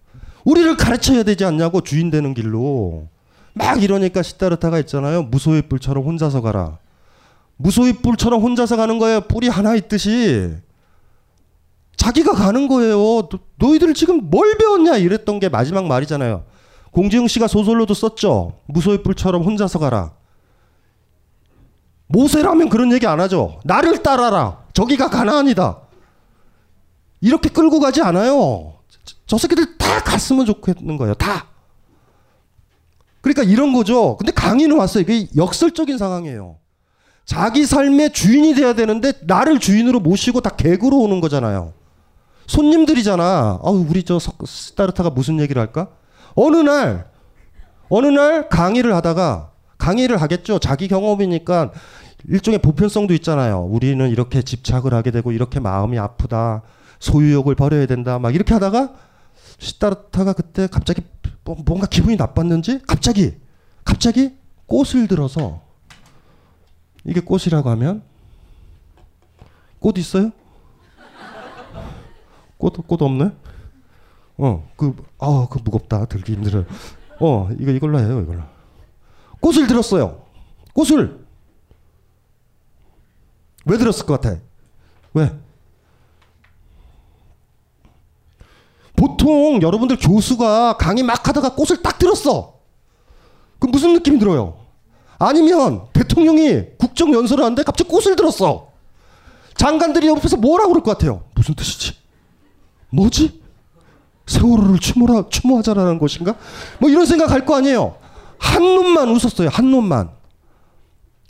우리를 가르쳐야 되지 않냐고 주인 되는 길로. 막 이러니까 싯다르타가 있잖아요. 무소의 뿔처럼 혼자서 가라. 무소의 뿔처럼 혼자서 가는 거예요. 뿔이 하나 있듯이. 자기가 가는 거예요. 너희들 지금 뭘 배웠냐 이랬던 게 마지막 말이잖아요. 공지영 씨가 소설로도 썼죠. 무소의 뿔처럼 혼자서 가라. 모세라면 그런 얘기 안 하죠. 나를 따라라. 저기가 가나안이다. 이렇게 끌고 가지 않아요. 저 새끼들 다 갔으면 좋겠는 거예요. 다. 그러니까 이런 거죠. 근데 강의는 왔어요. 이게 역설적인 상황이에요. 자기 삶의 주인이 돼야 되는데 나를 주인으로 모시고 다 객으로 오는 거잖아요. 손님들이잖아. 우리 저 싯다르타가 무슨 얘기를 할까? 어느 날 강의를 하다가 강의를 하겠죠. 자기 경험이니까 일종의 보편성도 있잖아요. 우리는 이렇게 집착을 하게 되고 이렇게 마음이 아프다. 소유욕을 버려야 된다. 막 이렇게 하다가 싯다르타가 그때 갑자기 뭔가 기분이 나빴는지 갑자기 꽃을 들어서 이게 꽃이라고 하면 꽃 있어요? 꽃 없네? 그거 무겁다. 들기 힘들어요. 이걸로 해요. 이걸로. 꽃을 들었어요. 꽃을. 왜 들었을 것 같아? 왜? 보통 여러분들 교수가 강의 막 하다가 꽃을 딱 들었어. 그럼 무슨 느낌이 들어요? 아니면 대통령이 국정연설을 하는데 갑자기 꽃을 들었어. 장관들이 옆에서 뭐라고 그럴 것 같아요? 무슨 뜻이지? 뭐지? 세월호를 추모하자라는 것인가? 뭐 이런 생각할 거 아니에요. 한 놈만 웃었어요. 한 놈만.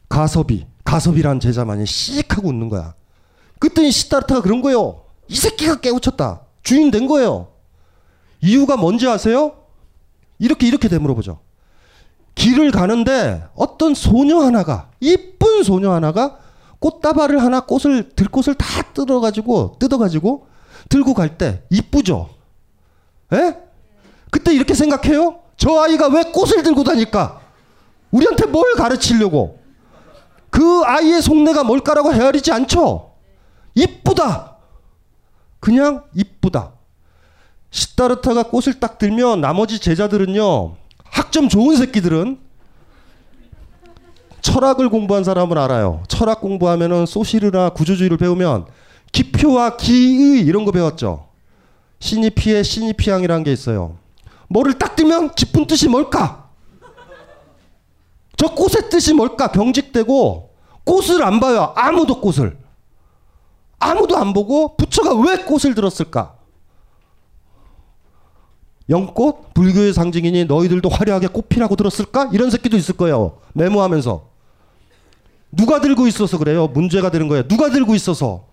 가섭이란 제자만이 씩 하고 웃는 거야. 그랬더니 싯다르타가 그런 거예요. 이 새끼가 깨우쳤다. 주인 된 거예요. 이유가 뭔지 아세요? 이렇게 되물어 보죠. 길을 가는데 어떤 소녀 하나가, 이쁜 소녀 하나가 꽃다발을 하나, 들꽃을 다 뜯어가지고 들고 갈 때 이쁘죠? 예? 그때 이렇게 생각해요? 저 아이가 왜 꽃을 들고 다닐까? 우리한테 뭘 가르치려고? 그 아이의 속내가 뭘까라고 헤아리지 않죠? 이쁘다. 그냥 이쁘다. 싯다르타가 꽃을 딱 들면 나머지 제자들은요. 학점 좋은 새끼들은 철학을 공부한 사람은 알아요. 철학 공부하면은 소시르나 구조주의를 배우면 기표와 기의 이런 거 배웠죠. 시니피의 시니피앙이라는 게 있어요. 뭐를 딱 뜨면 깊은 뜻이 뭘까? 저 꽃의 뜻이 뭘까? 경직되고 꽃을 안 봐요. 아무도 꽃을. 아무도 안 보고 부처가 왜 꽃을 들었을까? 연꽃? 불교의 상징이니 너희들도 화려하게 꽃피라고 들었을까? 이런 새끼도 있을 거예요. 메모하면서. 누가 들고 있어서 그래요? 문제가 되는 거예요. 누가 들고 있어서?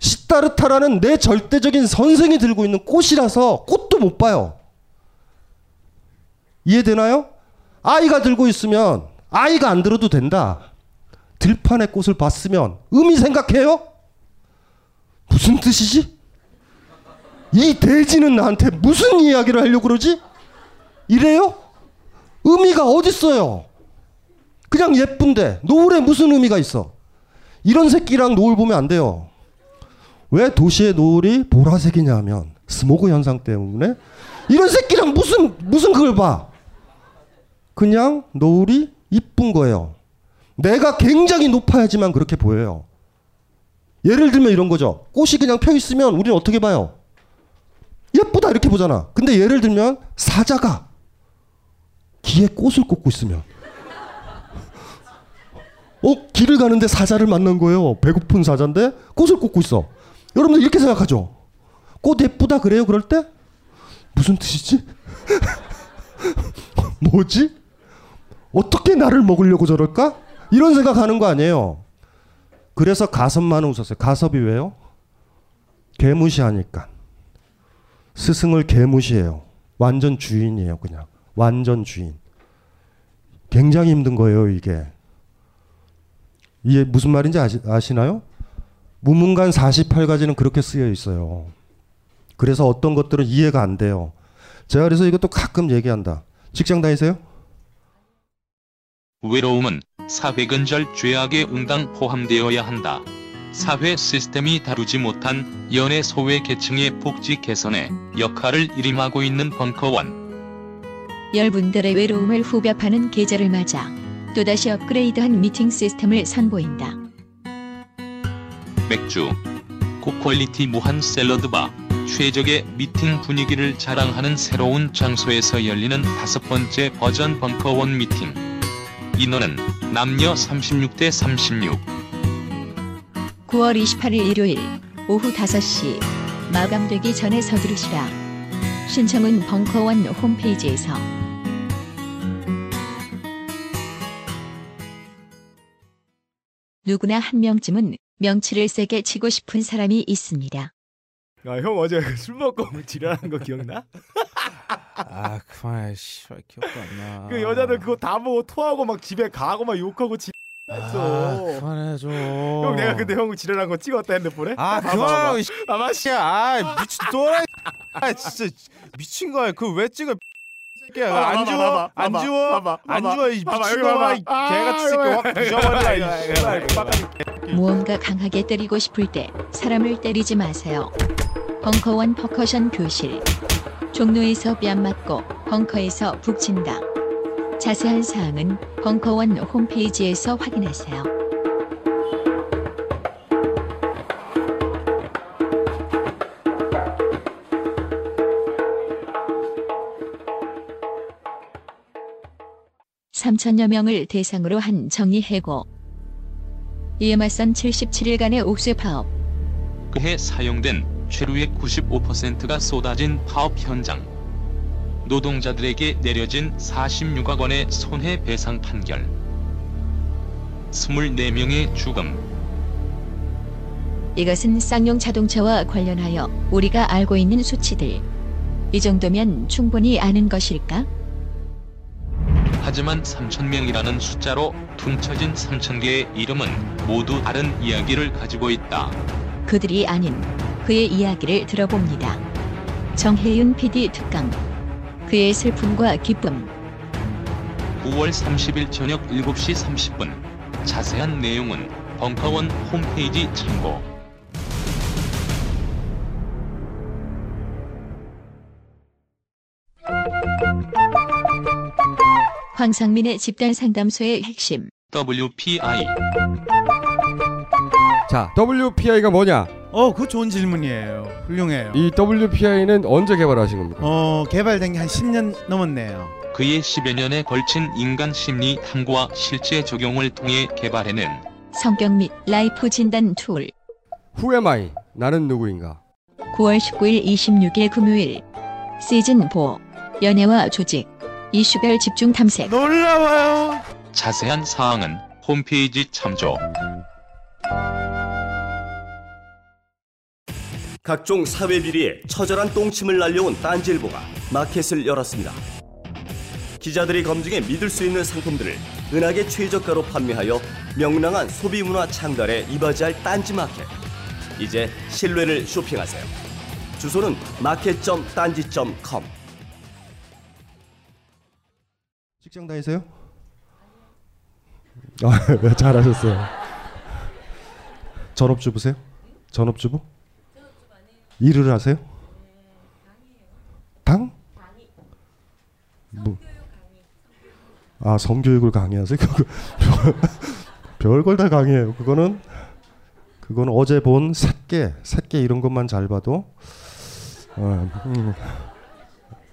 싯다르타라는 내 절대적인 선생이 들고 있는 꽃이라서 꽃도 못 봐요. 이해되나요? 아이가 들고 있으면 아이가 안 들어도 된다. 들판의 꽃을 봤으면 의미 생각해요? 무슨 뜻이지? 이 돼지는 나한테 무슨 이야기를 하려고 그러지? 이래요? 의미가 어딨어요? 그냥 예쁜데 노을에 무슨 의미가 있어? 이런 새끼랑 노을 보면 안 돼요. 왜 도시의 노을이 보라색이냐 하면 스모그 현상 때문에. 이런 새끼랑 무슨 그걸 봐. 그냥 노을이 이쁜 거예요. 내가 굉장히 높아야지만 그렇게 보여요. 예를 들면 이런 거죠. 꽃이 그냥 펴 있으면 우리는 어떻게 봐요? 예쁘다 이렇게 보잖아. 근데 예를 들면 사자가 귀에 꽃을 꽂고 있으면 길을 가는데 사자를 만난 거예요. 배고픈 사자인데 꽃을 꽂고 있어. 여러분들 이렇게 생각하죠. 꽃 예쁘다 그래요 그럴 때? 무슨 뜻이지? 뭐지? 어떻게 나를 먹으려고 저럴까? 이런 생각하는 거 아니에요. 그래서 가섭만은 웃었어요. 가섭이 왜요? 개무시하니까. 스승을 개무시해요. 완전 주인이에요. 그냥 완전 주인. 굉장히 힘든 거예요 이게. 이게 무슨 말인지 아시나요? 무문관 48가지는 그렇게 쓰여 있어요. 그래서 어떤 것들은 이해가 안 돼요. 제가 그래서 이것도 가끔 얘기한다. 직장 다니세요? 외로움은 사회근절 죄악의 응당 포함되어야 한다. 사회 시스템이 다루지 못한 연애 소외 계층의 복지 개선에 역할을 일임하고 있는 벙커원. 여러분들의 외로움을 후벼파는 계절을 맞아 또다시 업그레이드한 미팅 시스템을 선보인다. 맥주, 고퀄리티 무한 샐러드바, 최적의 미팅 분위기를 자랑하는 새로운 장소에서 열리는 5번째 버전 벙커원 미팅. 인원은 남녀 36대 36. 9월 28일 일요일 오후 5시. 마감되기 전에 서두르시라. 신청은 벙커원 홈페이지에서. 누구나 한 명쯤은 명치를 세게 치고 싶은 사람이 있습니다. 아, 형 어제 술 먹고 지랄한 거 기억나? 아 그만, 씨발 기억도 안 나. 그 여자들 그거 다 보고 토하고 막 집에 가고 막 욕하고 지. 아 그만해 줘. 형 내가 근데 형 지랄한 거 찍었다 핸드폰에. 아 그만. 아마씨야, 아 미친 또라이. 아 진짜 미친 거야. 그 왜 찍어? 안 주워, 안 주워, 안 주워 이 미친놈아. 개가 치니까 확 부셔버려. 무언가 강하게 때리고 싶을 때 사람을 때리지 마세요. 벙커원 퍼커션 교실. 종로에서 뺨 맞고 벙커에서 북친다. 자세한 사항은 벙커원 홈페이지에서 확인하세요. (3000여 명을) 대상으로 한 정리해고. 이에 맞선 77일간의 옥쇄 파업. 그해 사용된 최루액 95%가 쏟아진 파업 현장. 노동자들에게 내려진 46억 원의 손해배상 판결. 24명의 죽음. 이것은 쌍용 자동차와 관련하여 우리가 알고 있는 수치들. 이 정도면 충분히 아는 것일까? 하지만 3000명이라는 숫자로 퉁쳐진 3000개의 이름은 모두 다른 이야기를 가지고 있다. 그들이 아닌 그의 이야기를 들어봅니다. 정혜윤 PD 특강. 그의 슬픔과 기쁨. 9월 30일 저녁 7시 30분. 자세한 내용은 벙커원 홈페이지 참고. 황상민의 집단상담소의 핵심. WPI. 자, WPI가 뭐냐? 그거 좋은 질문이에요. 훌륭해요. 이 WPI는 언제 개발하신 겁니까? 개발된 게 한 10년 넘었네요. 그의 10여 년에 걸친 인간 심리 탐구와 실제 적용을 통해 개발해낸 성격 및 라이프 진단 툴. Who am I? 나는 누구인가? 9월 19일 26일 금요일. 시즌 4. 연애와 조직. 이슈별 집중 탐색. 놀라워요. 자세한 사항은 홈페이지 참조. 각종 사회 비리에 처절한 똥침을 날려온 딴지일보가 마켓을 열었습니다. 기자들이 검증해 믿을 수 있는 상품들을 은하계 최저가로 판매하여 명랑한 소비 문화 창달에 이바지할 딴지마켓. 이제 신뢰를 쇼핑하세요. 주소는 market.딴지.com. 직장 다니세요? 아, 잘하셨어요. 전업주부세요? 전업주부? 전업주부 아니에요. 일을 하세요? 당이에요. 당? 강의. 성교육 강의. 아, 성교육을 강의하세요? 별걸 다 강의해요. 그거는 어제 본 새끼 이런 것만 잘 봐도.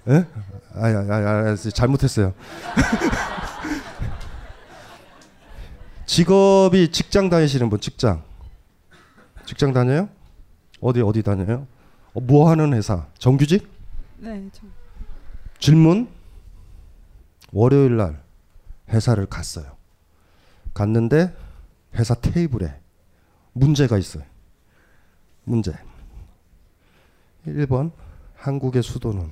예? 아, 잘못했어요. 직업이 직장 다니시는 분, 직장 다녀요? 어디 다녀요? 뭐 하는 회사? 정규직? 네. 질문? 월요일 날 회사를 갔어요. 갔는데 회사 테이블에 문제가 있어요. 문제. 1번 한국의 수도는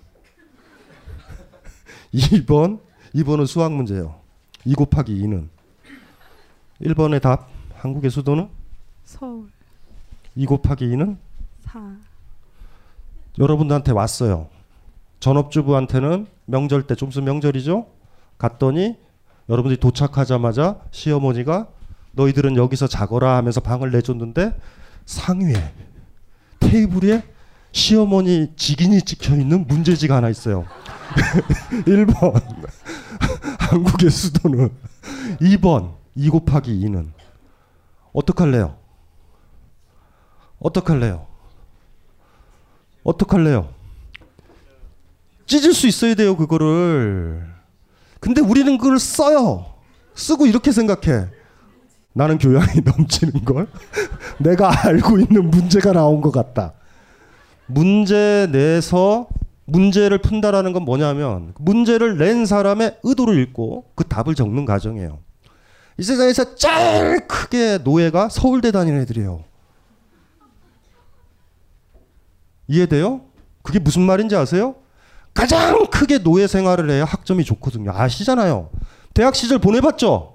2번은 수학 문제예요. 2 곱하기 2는 1번의 답 한국의 수도는? 서울. 2 곱하기 2는? 4. 여러분들한테 왔어요. 전업주부한테는 명절 때, 좀 있으면 명절이죠? 갔더니 여러분들이 도착하자마자 시어머니가 너희들은 여기서 자거라 하면서 방을 내줬는데 상위에 테이블에 시어머니 직인이 찍혀있는 문제지가 하나 있어요. 1번 한국의 수도는 2번 2 곱하기 2는 어떡할래요? 어떡할래요? 어떡할래요? 찢을 수 있어야 돼요, 그거를. 근데 우리는 그걸 써요. 쓰고 이렇게 생각해. 나는 교양이 넘치는 걸 내가 알고 있는 문제가 나온 것 같다. 문제 내서 문제를 푼다라는 건 뭐냐면 문제를 낸 사람의 의도를 읽고 그 답을 적는 과정이에요. 이 세상에서 제일 크게 노예가 서울대 다니는 애들이에요. 이해돼요? 그게 무슨 말인지 아세요? 가장 크게 노예 생활을 해야 학점이 좋거든요. 아시잖아요. 대학 시절 보내봤죠?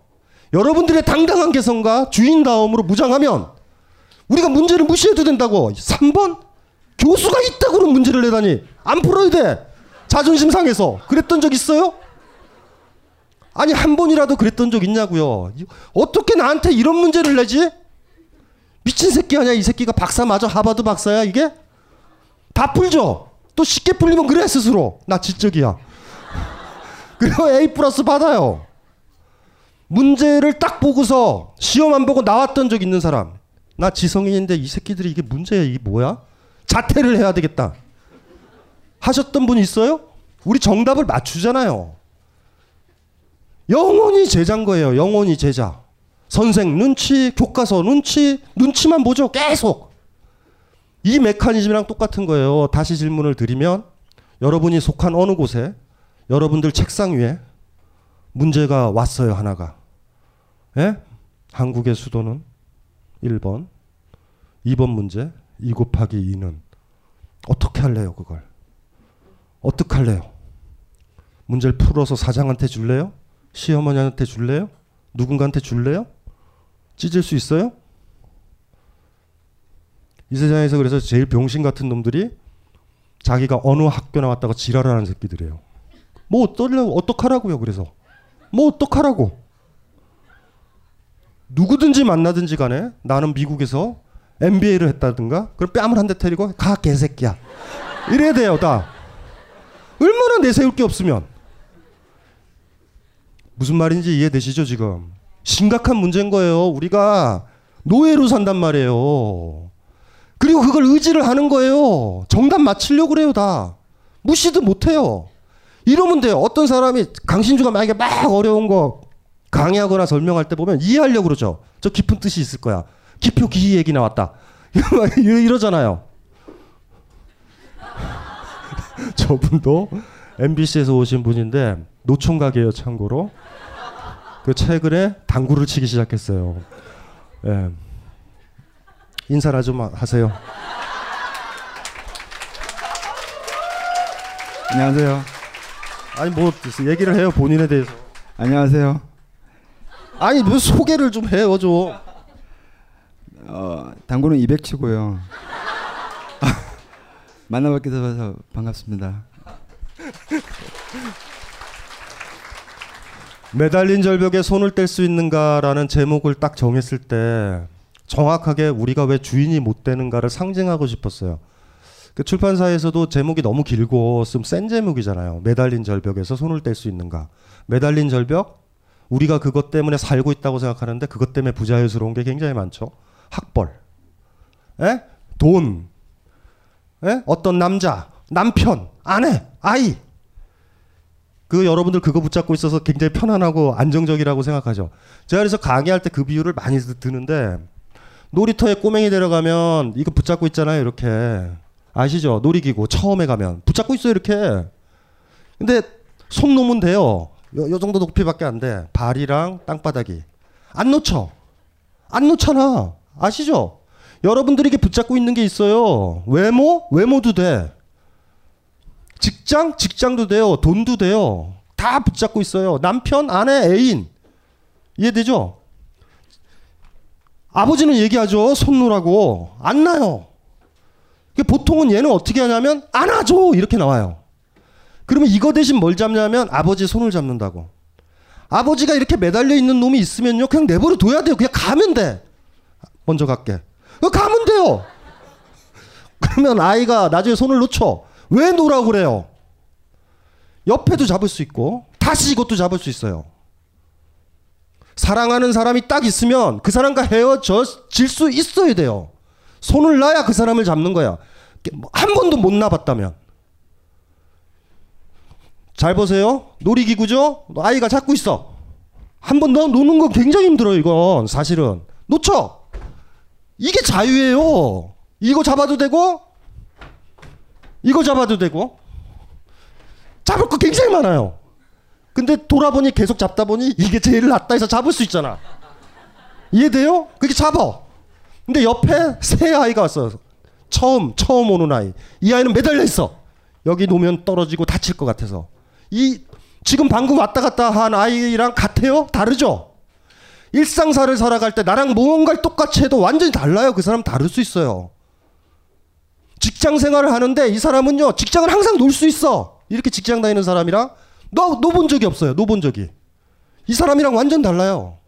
여러분들의 당당한 개성과 주인다움으로 무장하면 우리가 문제를 무시해도 된다고. 3번? 교수가 있다고 그런 문제를 내다니. 안 풀어야 돼. 자존심 상해서. 그랬던 적 있어요? 아니 한 번이라도 그랬던 적 있냐고요. 어떻게 나한테 이런 문제를 내지? 미친 새끼 아니야? 이 새끼가 박사 맞아? 하버드 박사야 이게? 다 풀죠? 또 쉽게 풀리면 그래 스스로. 나 지적이야. 그리고 A 플러스 받아요. 문제를 딱 보고서 시험 안 보고 나왔던 적 있는 사람. 나 지성인인데 이 새끼들이 이게 문제야 이게 뭐야? 자퇴를 해야 되겠다 하셨던 분 있어요? 우리 정답을 맞추잖아요. 영원히 제자인 거예요. 영원히 제자. 선생 눈치, 교과서 눈치, 눈치만 보죠 계속. 이 메커니즘이랑 똑같은 거예요. 다시 질문을 드리면 여러분이 속한 어느 곳에 여러분들 책상 위에 문제가 왔어요. 하나가. 예? 한국의 수도는 1번. 2번 문제 2 곱하기 2는 어떻게 할래요? 그걸 어떻게 할래요? 문제를 풀어서 사장한테 줄래요? 시어머니한테 줄래요? 누군가한테 줄래요? 찢을 수 있어요? 이 세상에서 그래서 제일 병신 같은 놈들이 자기가 어느 학교 나왔다고 지랄하는 새끼들이에요. 뭐 어떡하라고요. 그래서 뭐 어떡하라고. 누구든지 만나든지 간에 나는 미국에서 MBA를 했다든가 그럼 뺨을 한 대 때리고 가 개새끼야 이래야 돼요. 다 얼마나 내세울 게 없으면. 무슨 말인지 이해되시죠? 지금 심각한 문제인 거예요. 우리가 노예로 산단 말이에요. 그리고 그걸 의지를 하는 거예요. 정답 맞추려고 그래요. 다 무시도 못해요. 이러면 돼요. 어떤 사람이 강신주가 만약에 막 어려운 거 강의하거나 설명할 때 보면 이해하려고 그러죠. 저 깊은 뜻이 있을 거야. 기표 기이 얘기 나왔다 이러잖아요. 저분도 MBC에서 오신 분인데 노총각이에요. 참고로 그 최근에 당구를 치기 시작했어요. 예. 인사나 좀 하세요. 안녕하세요. 아니 뭐 얘기를 해요. 본인에 대해서. 안녕하세요. 아니 뭐 소개를 좀 해요 좀. 당구는 200 치고요. 만나뵙게 돼서 반갑습니다. 매달린 절벽에 손을 뗄 수 있는가라는 제목을 딱 정했을 때 정확하게 우리가 왜 주인이 못 되는가를 상징하고 싶었어요. 그 출판사에서도 제목이 너무 길고 좀 센 제목이잖아요. 매달린 절벽에서 손을 뗄 수 있는가. 매달린 절벽? 우리가 그것 때문에 살고 있다고 생각하는데 그것 때문에 부자연스러운 게 굉장히 많죠. 학벌, 에? 돈, 에? 어떤 남자, 남편, 아내, 아이. 그 여러분들 그거 붙잡고 있어서 굉장히 편안하고 안정적이라고 생각하죠. 제가 그래서 강의할 때 그 비유를 많이 드는데 놀이터에 꼬맹이 데려가면 이거 붙잡고 있잖아요. 이렇게 아시죠? 놀이기구 처음에 가면 붙잡고 있어요 이렇게. 근데 손 놓으면 돼요. 요 정도 높이밖에 안 돼. 발이랑 땅바닥이. 안 놓쳐. 안 놓잖아. 아시죠? 여러분들에게 붙잡고 있는 게 있어요. 외모? 외모도 돼. 직장? 직장도 돼요. 돈도 돼요. 다 붙잡고 있어요. 남편, 아내, 애인. 이해되죠? 아버지는 얘기하죠. 손 놓으라고. 안 놔요. 보통은 얘는 어떻게 하냐면 안아줘 이렇게 나와요. 그러면 이거 대신 뭘 잡냐면 아버지 손을 잡는다고. 아버지가 이렇게 매달려 있는 놈이 있으면요 그냥 내버려 둬야 돼요. 그냥 가면 돼. 먼저 갈게. 가면 돼요. 그러면 아이가 나중에 손을 놓쳐. 왜 놓으라고 그래요? 옆에도 잡을 수 있고 다시 이것도 잡을 수 있어요. 사랑하는 사람이 딱 있으면 그 사람과 헤어질 수 있어야 돼요. 손을 놔야 그 사람을 잡는 거야. 한 번도 못 놔봤다면. 잘 보세요. 놀이기구죠? 아이가 잡고 있어. 한 번 더 노는 건 굉장히 힘들어요. 이건 사실은. 놓쳐. 이게 자유예요. 이거 잡아도 되고 이거 잡아도 되고 잡을 거 굉장히 많아요. 근데 돌아보니 계속 잡다 보니 이게 제일 낫다 해서 잡을 수 있잖아. 이해돼요? 그렇게 잡아. 근데 옆에 새 아이가 왔어요. 처음 오는 아이. 이 아이는 매달려 있어. 여기 놓으면 떨어지고 다칠 것 같아서. 이 지금 방금 왔다 갔다 한 아이랑 같아요? 다르죠? 일상사를 살아갈 때 나랑 뭔가를 똑같이 해도 완전히 달라요. 그 사람 다를 수 있어요. 직장 생활을 하는데 이 사람은요 직장을 항상 놀 수 있어. 이렇게 직장 다니는 사람이랑 노본 적이 없어요. 노본 적이. 이 사람이랑 완전 달라요.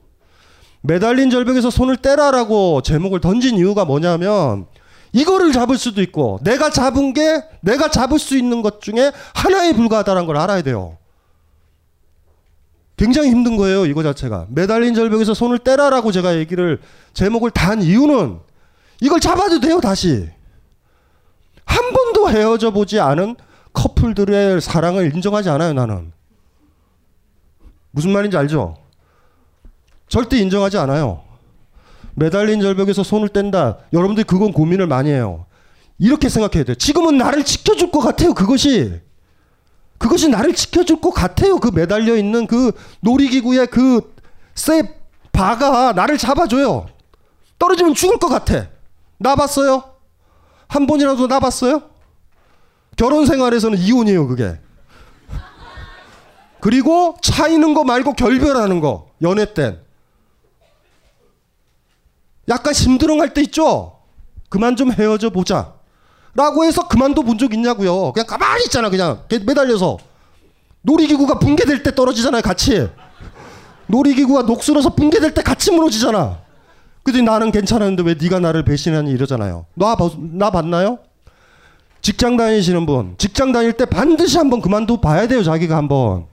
매달린 절벽에서 손을 떼라라고 제목을 던진 이유가 뭐냐면 이거를 잡을 수도 있고 내가 잡은 게 내가 잡을 수 있는 것 중에 하나에 불과하다는 걸 알아야 돼요. 굉장히 힘든 거예요. 이거 자체가. 매달린 절벽에서 손을 떼라라고 제가 얘기를 제목을 단 이유는 이걸 잡아도 돼요. 다시. 한 번도 헤어져 보지 않은 커플들의 사랑을 인정하지 않아요. 나는. 무슨 말인지 알죠? 절대 인정하지 않아요. 매달린 절벽에서 손을 뗀다. 여러분들이 그건 고민을 많이 해요. 이렇게 생각해야 돼요. 지금은 나를 지켜줄 것 같아요. 그것이 나를 지켜줄 것 같아요. 그 매달려 있는 그 놀이기구의 그 쇠 바가 나를 잡아줘요. 떨어지면 죽을 것 같아. 놔봤어요? 한 번이라도 놔봤어요? 결혼 생활에서는 이혼이에요. 그게. 그리고 차이는 거 말고 결별하는 거. 연애 땐. 약간 심드렁할 때 있죠? 그만 좀 헤어져 보자 라고 해서 그만둬 본 적 있냐고요. 그냥 가만히 있잖아. 그냥 매달려서. 놀이기구가 붕괴될 때 떨어지잖아요. 같이. 놀이기구가 녹슬어서 붕괴될 때 같이 무너지잖아. 근데 나는 괜찮았는데 왜 네가 나를 배신하니 이러잖아요. 나 봤나요? 직장 다니시는 분. 직장 다닐 때 반드시 한번 그만둬 봐야 돼요. 자기가 한번.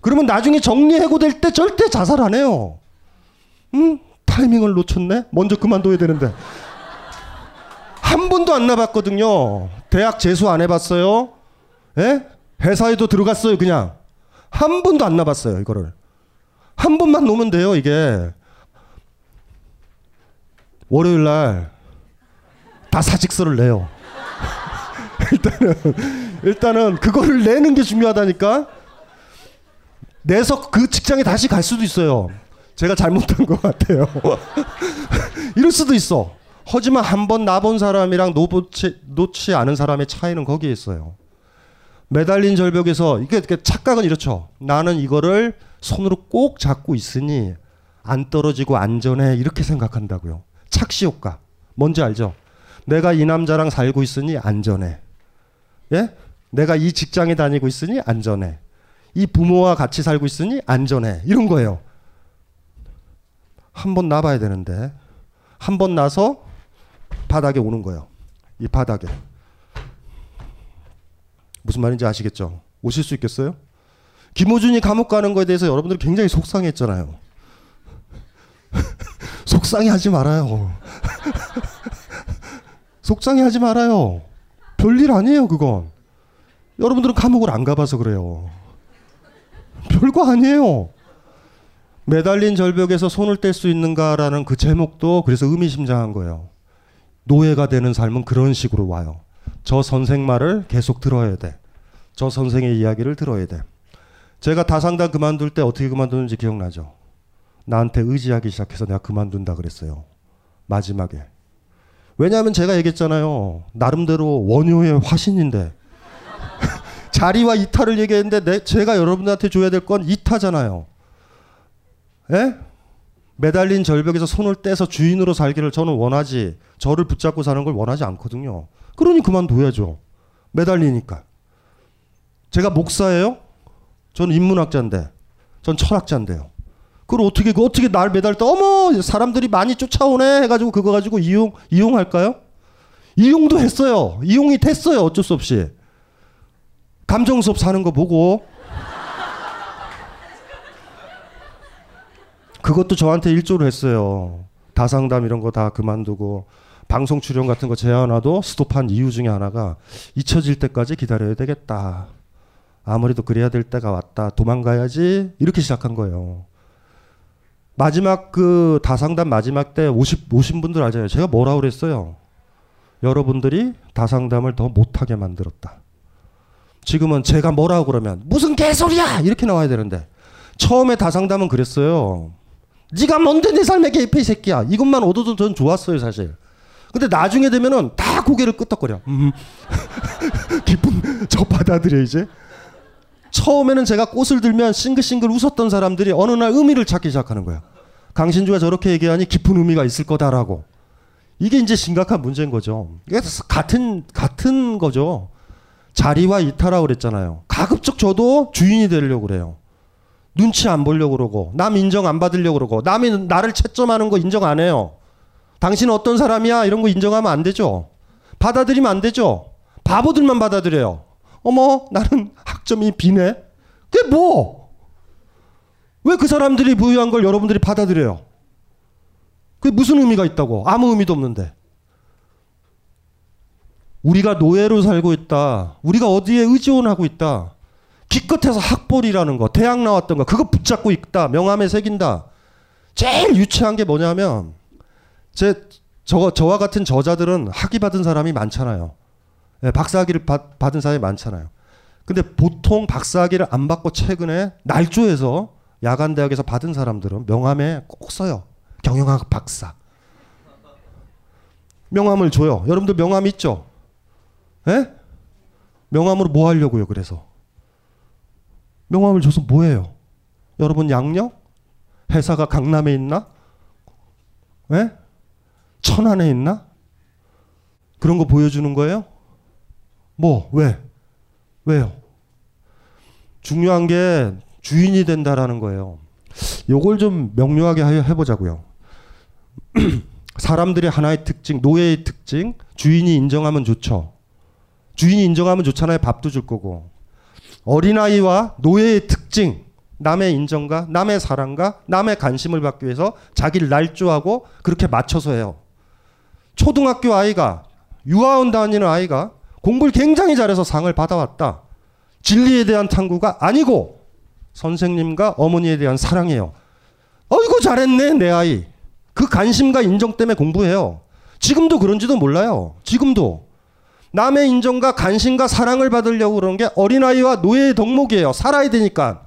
그러면 나중에 정리해고될 때 절대 자살 안 해요. 타이밍을 놓쳤네? 먼저 그만둬야 되는데. 한 번도 안 나봤거든요. 대학 재수 안 해봤어요. 예? 회사에도 들어갔어요. 그냥. 한 번도 안 나봤어요. 이거를. 한 번만 놓으면 돼요. 이게. 월요일날 다 사직서를 내요. 일단은 그거를 내는 게 중요하다니까. 내서 그 직장에 다시 갈 수도 있어요. 제가 잘못한 것 같아요. 이럴 수도 있어. 하지만 한 번 놔본 사람이랑 놓지 않은 사람의 차이는 거기에 있어요. 매달린 절벽에서 이게 착각은 이렇죠. 나는 이거를 손으로 꼭 잡고 있으니 안 떨어지고 안전해 이렇게 생각한다고요. 착시효과. 뭔지 알죠? 내가 이 남자랑 살고 있으니 안전해. 예? 내가 이 직장에 다니고 있으니 안전해. 이 부모와 같이 살고 있으니 안전해. 이런 거예요. 한 번 놔봐야 되는데 한 번 나서 바닥에 오는 거예요. 이 바닥에. 무슨 말인지 아시겠죠? 오실 수 있겠어요? 김어준이 감옥 가는 거에 대해서 여러분들이 굉장히 속상했잖아요. 속상해하지 말아요. 속상해하지 말아요. 별일 아니에요. 그건. 여러분들은 감옥을 안 가봐서 그래요. 별거 아니에요. 매달린 절벽에서 손을 뗄 수 있는가라는 그 제목도 그래서 의미심장한 거예요. 노예가 되는 삶은 그런 식으로 와요. 저 선생 말을 계속 들어야 돼. 저 선생의 이야기를 들어야 돼. 제가 다상담 그만둘 때 어떻게 그만두는지 기억나죠? 나한테 의지하기 시작해서 내가 그만둔다 그랬어요. 마지막에. 왜냐하면 제가 얘기했잖아요. 나름대로 원효의 화신인데 자리와 이타를 얘기했는데 제가 여러분들한테 줘야 될 건 이타잖아요. 예? 매달린 절벽에서 손을 떼서 주인으로 살기를 저는 원하지, 저를 붙잡고 사는 걸 원하지 않거든요. 그러니 그만둬야죠. 매달리니까. 제가 목사예요? 저는 인문학자인데, 전 철학자인데요. 그걸 어떻게 날 매달 떠? 어머, 사람들이 많이 쫓아오네 해가지고 그거 가지고 이용할까요? 이용도 했어요. 이용이 됐어요. 어쩔 수 없이. 감정수업 사는 거 보고. 그것도 저한테 일조를 했어요. 다상담 이런 거 다 그만두고 방송 출연 같은 거 제안하도 스톱한 이유 중에 하나가 잊혀질 때까지 기다려야 되겠다. 아무래도 그래야 될 때가 왔다. 도망가야지. 이렇게 시작한 거예요. 마지막 그 다상담 마지막 때 오신 분들 알잖아요. 제가 뭐라고 그랬어요? 여러분들이 다상담을 더 못하게 만들었다. 지금은 제가 뭐라고 그러면 무슨 개소리야! 이렇게 나와야 되는데 처음에 다상담은 그랬어요. 네가 뭔데 내 삶에 개입해 이 새끼야. 이것만 얻어도 전 좋았어요 사실. 근데 나중에 되면은 다 고개를 끄덕거려. 기쁨 저 받아들여 이제. 처음에는 제가 꽃을 들면 싱글싱글 웃었던 사람들이 어느 날 의미를 찾기 시작하는 거야. 강신주가 저렇게 얘기하니 깊은 의미가 있을 거다라고. 이게 이제 심각한 문제인 거죠. 같은 거죠. 자리와 이탈하고 그랬잖아요. 가급적 저도 주인이 되려고 그래요. 눈치 안 보려고 그러고 남 인정 안 받으려고 그러고 남이 나를 채점하는 거 인정 안 해요. 당신은 어떤 사람이야? 이런 거 인정하면 안 되죠. 받아들이면 안 되죠. 바보들만 받아들여요. 어머 나는 학점이 B네. 그게 뭐? 왜 그 사람들이 부유한 걸 여러분들이 받아들여요? 그게 무슨 의미가 있다고? 아무 의미도 없는데. 우리가 노예로 살고 있다. 우리가 어디에 의존하고 있다. 기껏해서 학벌이라는 거, 대학 나왔던 거, 그거 붙잡고 있다. 명함에 새긴다. 제일 유치한 게 뭐냐면 저와 같은 저자들은 학위 받은 사람이 많잖아요. 예, 박사학위를 받은 사람이 많잖아요. 근데 보통 박사학위를 안 받고 최근에 날조해서 야간대학에서 받은 사람들은 명함에 꼭 써요. 경영학 박사. 명함을 줘요. 여러분들 명함 있죠? 예? 명함으로 뭐 하려고요? 그래서 명함을 줘서 뭐예요? 여러분 양력? 회사가 강남에 있나? 예? 천안에 있나? 그런 거 보여주는 거예요? 뭐? 왜? 왜요? 중요한 게 주인이 된다라는 거예요. 요걸 좀 명료하게 해보자고요. 사람들의 하나의 특징, 노예의 특징, 주인이 인정하면 좋죠. 주인이 인정하면 좋잖아요. 밥도 줄 거고. 어린아이와 노예의 특징, 남의 인정과 남의 사랑과 남의 관심을 받기 위해서 자기를 날조하고 그렇게 맞춰서 해요. 초등학교 아이가, 유아원 다니는 아이가 공부를 굉장히 잘해서 상을 받아왔다. 진리에 대한 탐구가 아니고 선생님과 어머니에 대한 사랑이에요. 어이구 잘했네 내 아이. 그 관심과 인정 때문에 공부해요. 지금도 그런지도 몰라요. 지금도. 남의 인정과 관심과 사랑을 받으려고 그러는 게 어린아이와 노예의 덕목이에요. 살아야 되니까.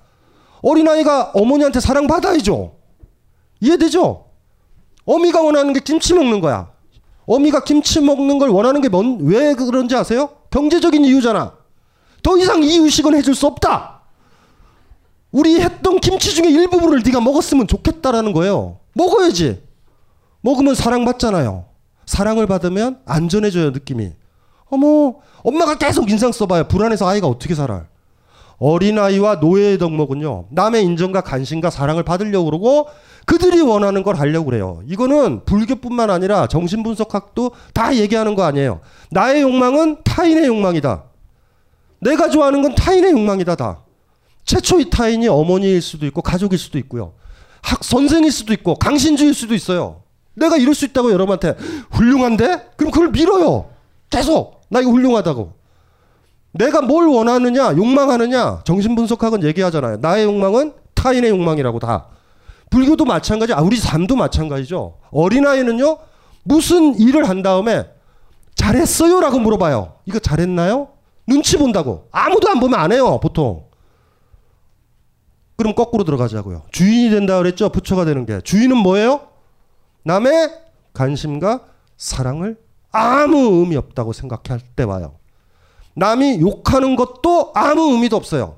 어린아이가 어머니한테 사랑받아야죠. 이해되죠? 어미가 원하는 게 김치 먹는 거야. 어미가 김치 먹는 걸 원하는 게 왜 그런지 아세요? 경제적인 이유잖아. 더 이상 이유식은 해줄 수 없다. 우리 했던 김치 중에 일부분을 네가 먹었으면 좋겠다라는 거예요. 먹어야지. 먹으면 사랑받잖아요. 사랑을 받으면 안전해져요 느낌이. 어머 엄마가 계속 인상 써봐요. 불안해서 아이가 어떻게 살아요. 어린아이와 노예의 덕목은요. 남의 인정과 관심과 사랑을 받으려고 그러고 그들이 원하는 걸 하려고 그래요. 이거는 불교뿐만 아니라 정신분석학도 다 얘기하는 거 아니에요. 나의 욕망은 타인의 욕망이다. 내가 좋아하는 건 타인의 욕망이다. 다. 최초 이 타인이 어머니일 수도 있고 가족일 수도 있고요. 선생일 수도 있고 강신주일 수도 있어요. 내가 이럴 수 있다고 여러분한테 훌륭한데? 그럼 그걸 밀어요. 계속. 나 이거 훌륭하다고. 내가 뭘 원하느냐 욕망하느냐 정신분석학은 얘기하잖아요. 나의 욕망은 타인의 욕망이라고 다. 불교도 마찬가지. 우리 삶도 마찬가지죠. 어린아이는요. 무슨 일을 한 다음에 잘했어요? 라고 물어봐요. 이거 잘했나요? 눈치 본다고. 아무도 안 보면 안 해요, 보통. 그럼 거꾸로 들어가자고요. 주인이 된다 그랬죠? 부처가 되는 게. 주인은 뭐예요? 남의 관심과 사랑을 아무 의미 없다고 생각할 때 와요. 남이 욕하는 것도 아무 의미도 없어요.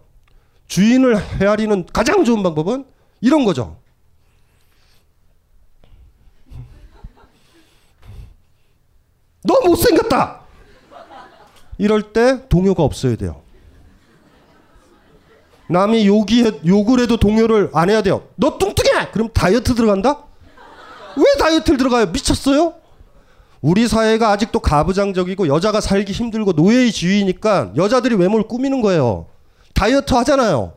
주인을 헤아리는 가장 좋은 방법은 이런 거죠. 너 못생겼다! 이럴 때 동요가 없어야 돼요. 남이 욕을 해도 동요를 안 해야 돼요. 너 뚱뚱해! 그럼 다이어트 들어간다? 왜 다이어트를 들어가요? 미쳤어요? 우리 사회가 아직도 가부장적이고 여자가 살기 힘들고 노예의 지위니까 여자들이 외모를 꾸미는 거예요. 다이어트 하잖아요.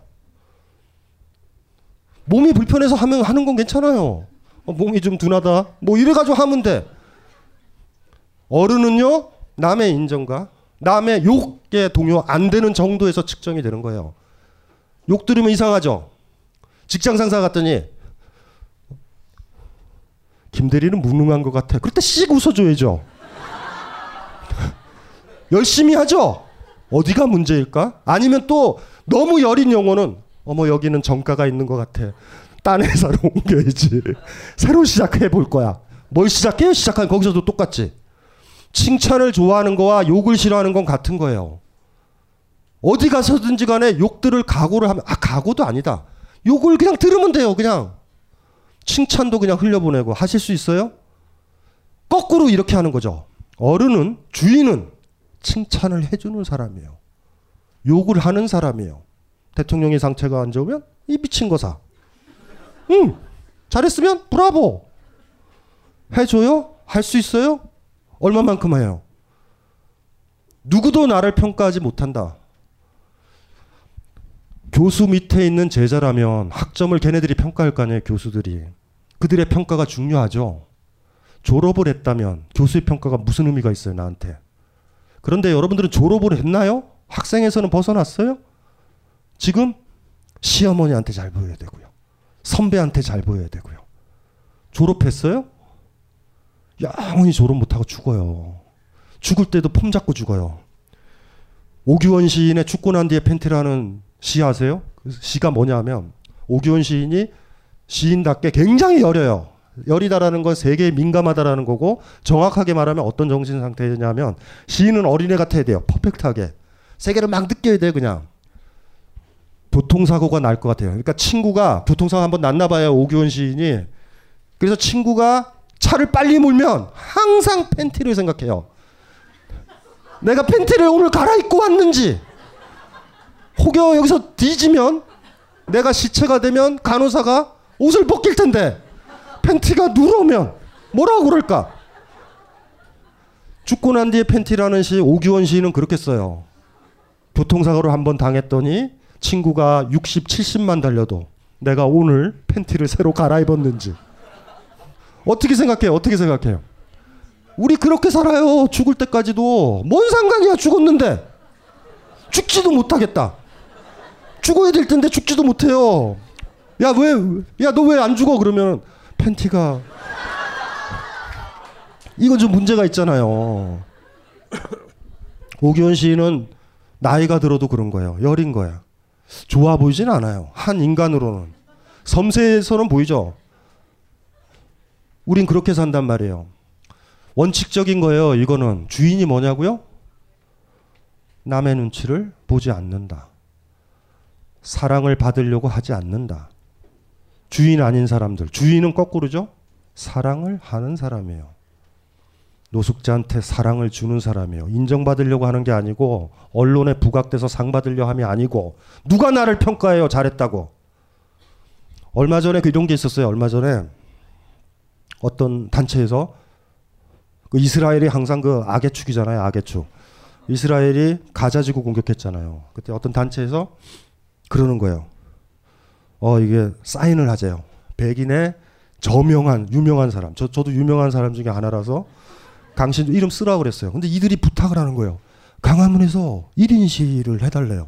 몸이 불편해서 하면 하는 건 괜찮아요. 몸이 좀 둔하다. 뭐 이래가지고 하면 돼. 어른은요, 남의 인정과 남의 욕에 동요 안 되는 정도에서 측정이 되는 거예요. 욕 들으면 이상하죠. 직장 상사 갔더니 김대리는 무능한 것 같아. 그럴 때 씩 웃어줘야죠. 열심히 하죠. 어디가 문제일까? 아니면 또 너무 여린 영혼은 어머 여기는 정가가 있는 것 같아. 딴 회사로 옮겨야지. 새로 시작해 볼 거야. 뭘 시작해요? 시작한 거기서도 똑같지. 칭찬을 좋아하는 거와 욕을 싫어하는 건 같은 거예요. 어디 가서든지 간에 욕들을 각오를 하면 각오도 아니다. 욕을 그냥 들으면 돼요. 그냥. 칭찬도 그냥 흘려보내고 하실 수 있어요? 거꾸로 이렇게 하는 거죠. 어른은, 주인은 칭찬을 해주는 사람이에요. 욕을 하는 사람이에요. 대통령의 상태가 안 좋으면 이 미친 거사. 응. 잘했으면 브라보. 해줘요? 할 수 있어요? 얼마만큼 해요? 누구도 나를 평가하지 못한다. 교수 밑에 있는 제자라면 학점을 걔네들이 평가할 거 아니에요, 교수들이. 그들의 평가가 중요하죠. 졸업을 했다면 교수의 평가가 무슨 의미가 있어요, 나한테. 그런데 여러분들은 졸업을 했나요? 학생에서는 벗어났어요? 지금 시어머니한테 잘 보여야 되고요. 선배한테 잘 보여야 되고요. 졸업했어요? 영원히 졸업 못하고 죽어요. 죽을 때도 폼 잡고 죽어요. 오규원 시인의 죽고 난 뒤에 팬티라는 시 아세요? 그 시가 뭐냐면 오규원 시인이 시인답게 굉장히 여려요. 여리다라는 건 세계에 민감하다라는 거고 정확하게 말하면 어떤 정신 상태냐면 시인은 어린애 같아야 돼요. 퍼펙트하게. 세계를 막 느껴야 돼요. 그냥. 교통사고가 날 것 같아요. 그러니까 친구가 교통사고 한번 났나 봐요. 오규원 시인이. 그래서 친구가 차를 빨리 몰면 항상 팬티를 생각해요. 내가 팬티를 오늘 갈아입고 왔는지. 혹여 여기서 뒤지면 내가 시체가 되면 간호사가 옷을 벗길 텐데 팬티가 누러면 뭐라고 그럴까? 죽고 난 뒤에 팬티라는 시, 오규원 시인은 그렇게 써요. 교통사고를 한번 당했더니 친구가 60, 70만 달려도 내가 오늘 팬티를 새로 갈아입었는지. 어떻게 생각해요? 어떻게 생각해요? 우리 그렇게 살아요. 죽을 때까지도. 뭔 상관이야, 죽었는데. 죽지도 못하겠다. 죽어야 될 텐데 죽지도 못해요. 야, 너 왜 안 죽어? 그러면 팬티가. 이건 좀 문제가 있잖아요. 오규원 시인은 나이가 들어도 그런 거예요. 여린 거야. 좋아 보이진 않아요. 한 인간으로는. 섬세해서는 보이죠. 우린 그렇게 산단 말이에요. 원칙적인 거예요. 이거는. 주인이 뭐냐고요? 남의 눈치를 보지 않는다. 사랑을 받으려고 하지 않는다. 주인 아닌 사람들. 주인은 거꾸로죠. 사랑을 하는 사람이에요. 노숙자한테 사랑을 주는 사람이에요. 인정받으려고 하는 게 아니고 언론에 부각돼서 상 받으려 함이 아니고 누가 나를 평가해요. 잘했다고. 얼마 전에 이런 게 있었어요. 얼마 전에 어떤 단체에서 그 이스라엘이 항상 그 악의 축이잖아요. 악의 축. 이스라엘이 가자지구 공격했잖아요. 그때 어떤 단체에서 그러는 거예요. 이게 사인을 하재요. 백인의 유명한 사람. 저도 유명한 사람 중에 하나라서 강신주 이름 쓰라고 그랬어요. 근데 이들이 부탁을 하는 거예요. 강화문에서 1인 시위를 해달래요.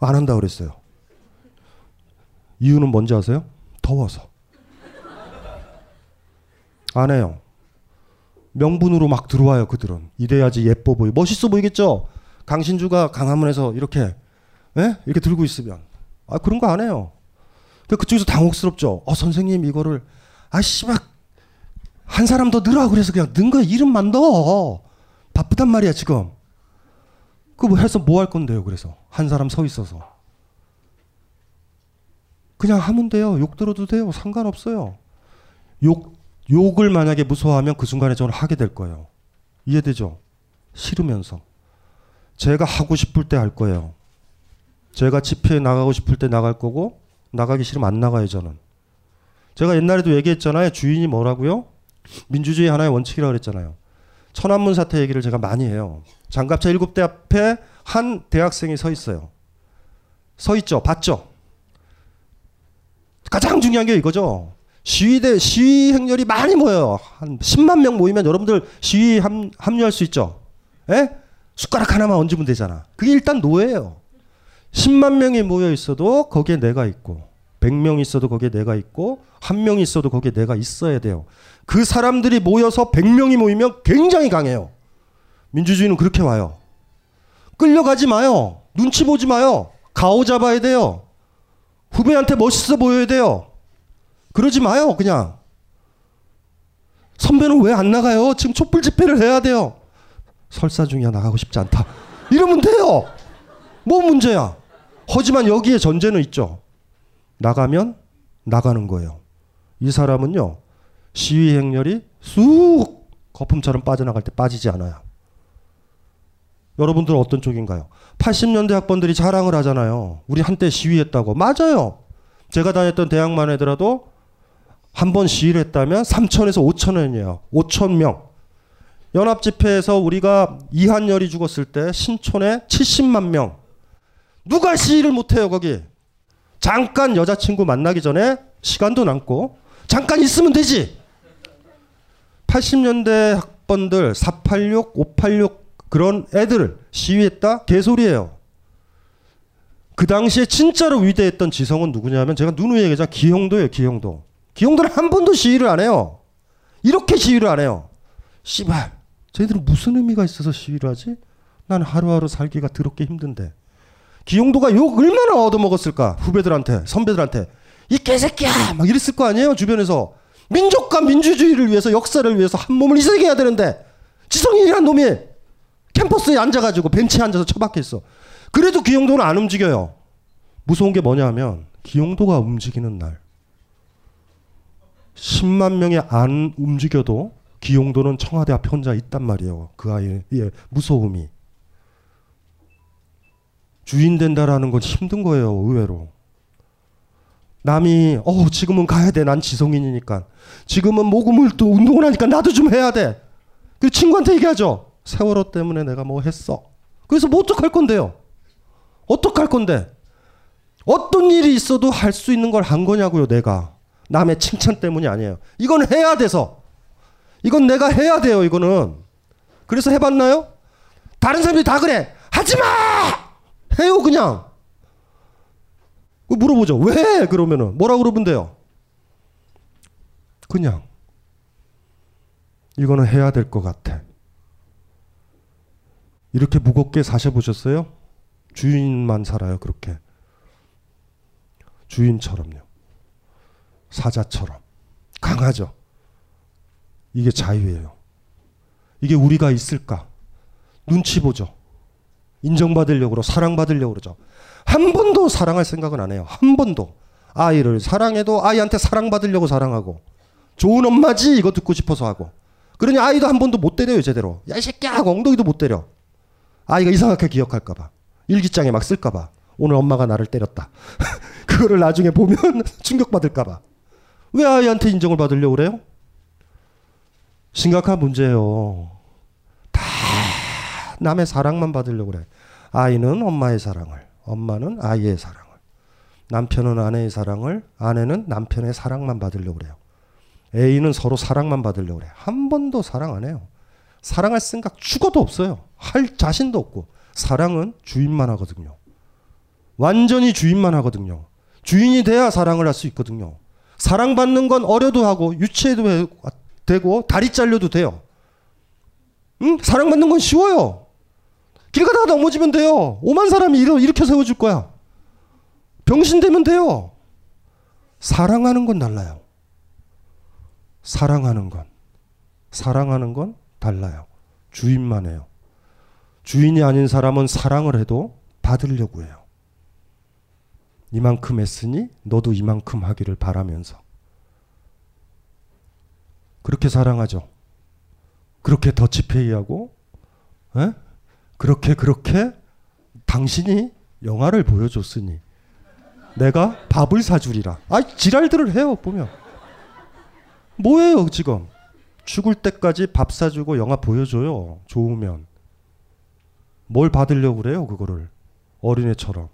안 한다고 그랬어요. 이유는 뭔지 아세요? 더워서. 안 해요. 명분으로 막 들어와요, 그들은. 이래야지 예뻐 보이, 멋있어 보이겠죠? 강신주가 강화문에서 이렇게, 예? 이렇게 들고 있으면. 아, 그런 거 안 해요. 그쪽에서 당혹스럽죠. 선생님, 이거를, 막, 한 사람 더 넣으라고 그래서 그냥 넣은 거야. 이름만 넣어. 바쁘단 말이야, 지금. 그거 뭐 해서 뭐 할 건데요, 그래서. 한 사람 서 있어서. 그냥 하면 돼요. 욕 들어도 돼요. 상관없어요. 욕을 만약에 무서워하면 그 순간에 저는 하게 될 거예요. 이해되죠? 싫으면서. 제가 하고 싶을 때 할 거예요. 제가 집회에 나가고 싶을 때 나갈 거고, 나가기 싫으면 안 나가요, 저는. 제가 옛날에도 얘기했잖아요. 주인이 뭐라고요? 민주주의 하나의 원칙이라고 그랬잖아요. 천안문 사태 얘기를 제가 많이 해요. 장갑차 7대 앞에 한 대학생이 서 있어요. 서 있죠? 봤죠? 가장 중요한 게 이거죠. 시위 행렬이 많이 모여요. 한 10만 명 모이면 여러분들 시위 합류할 수 있죠. 예? 숟가락 하나만 얹으면 되잖아. 그게 일단 노예예요. 10만 명이 모여 있어도 거기에 내가 있고, 100명 있어도 거기에 내가 있고, 1명 있어도 거기에 내가 있어야 돼요. 그 사람들이 모여서 100명이 모이면 굉장히 강해요. 민주주의는 그렇게 와요. 끌려가지 마요. 눈치 보지 마요. 가오잡아야 돼요. 후배한테 멋있어 보여야 돼요. 그러지 마요, 그냥. 선배는 왜 안 나가요? 지금 촛불 집회를 해야 돼요. 설사 중이야, 나가고 싶지 않다. 이러면 돼요. 뭐 문제야. 하지만 여기에 전제는 있죠. 나가면 나가는 거예요. 이 사람은요, 시위 행렬이 쑥 거품처럼 빠져나갈 때 빠지지 않아요. 여러분들은 어떤 쪽인가요? 80년대 학번들이 자랑을 하잖아요. 우리 한때 시위했다고. 맞아요. 제가 다녔던 대학만 하더라도 한 번 시위를 했다면 3,000에서 5,000명이에요. 5,000명. 연합집회에서 우리가 이한열이 죽었을 때 신촌에 70만 명. 누가 시위를 못해요, 거기. 잠깐 여자친구 만나기 전에 시간도 남고 잠깐 있으면 되지. 80년대 학번들 486, 586 그런 애들을 시위했다? 개소리예요. 그 당시에 진짜로 위대했던 지성은 누구냐면 제가 누누이 얘기하자 기형도예요. 기형도. 기형도는 한 번도 시위를 안 해요. 이렇게 시위를 안 해요. 씨발, 쟤들은 무슨 의미가 있어서 시위를 하지? 난 하루하루 살기가 더럽게 힘든데. 기형도가 욕 얼마나 얻어먹었을까? 후배들한테, 선배들한테. 이 개새끼야! 막 이랬을 거 아니에요? 주변에서. 민족과 민주주의를 위해서, 역사를 위해서 한 몸을 이색해야 되는데 지성인이란 놈이 캠퍼스에 앉아가지고 벤치에 앉아서 처박혀있어. 그래도 기형도는 안 움직여요. 무서운 게 뭐냐 하면 기형도가 움직이는 날 10만 명이 안 움직여도 기형도는 청와대 앞에 혼자 있단 말이에요. 그 아이의 무서움이. 주인 된다라는 건 힘든 거예요, 의외로. 남이 지금은 가야 돼. 난 지성인이니까. 지금은 목음을 또 운동을 하니까 나도 좀 해야 돼. 그리고 친구한테 얘기하죠. 세월호 때문에 내가 뭐 했어. 그래서 뭐 어떡할 건데요? 어떡할 건데? 어떤 일이 있어도 할 수 있는 걸 한 거냐고요, 내가. 남의 칭찬 때문이 아니에요. 이건 해야 돼서. 이건 내가 해야 돼요, 이거는. 그래서 해봤나요? 다른 사람들이 다 그래. 하지 마! 해요, 그냥. 물어보죠. 왜? 그러면은. 뭐라고 그러던데요? 그냥. 이거는 해야 될 것 같아. 이렇게 무겁게 사셔보셨어요? 주인만 살아요, 그렇게. 주인처럼요. 사자처럼. 강하죠. 이게 자유예요. 이게 우리가 있을까? 눈치 보죠. 인정받으려고 그러고 사랑받으려고 그러죠. 한 번도 사랑할 생각은 안 해요. 한 번도. 아이를 사랑해도 아이한테 사랑받으려고 사랑하고. 좋은 엄마지 이거 듣고 싶어서 하고. 그러니 아이도 한 번도 못 때려요, 제대로. 야, 이 새끼야 하고 엉덩이도 못 때려. 아이가 이상하게 기억할까 봐. 일기장에 막 쓸까 봐. 오늘 엄마가 나를 때렸다. 그거를 나중에 보면 충격받을까 봐. 왜 아이한테 인정을 받으려고 그래요? 심각한 문제예요. 다 남의 사랑만 받으려고 그래. 아이는 엄마의 사랑을, 엄마는 아이의 사랑을, 남편은 아내의 사랑을, 아내는 남편의 사랑만 받으려고 그래요. 애인은 서로 사랑만 받으려고 그래. 한 번도 사랑 안 해요. 사랑할 생각 죽어도 없어요. 할 자신도 없고. 사랑은 주인만 하거든요. 완전히 주인만 하거든요. 주인이 돼야 사랑을 할 수 있거든요. 사랑받는 건 어려도 하고 유치해도 되고 다리 잘려도 돼요. 응? 사랑받는 건 쉬워요. 길 가다가 넘어지면 돼요. 오만 사람이 일으켜 세워줄 거야. 병신 되면 돼요. 사랑하는 건 달라요. 사랑하는 건 달라요. 주인만 해요. 주인이 아닌 사람은 사랑을 해도 받으려고 해요. 이만큼 했으니 너도 이만큼 하기를 바라면서. 그렇게 사랑하죠. 그렇게 더치페이하고, 에? 그렇게 당신이 영화를 보여줬으니 내가 밥을 사주리라. 아이 지랄들을 해요. 보면 뭐예요 지금. 죽을 때까지 밥 사주고 영화 보여줘요. 좋으면. 뭘 받으려고 그래요 그거를. 어린애처럼.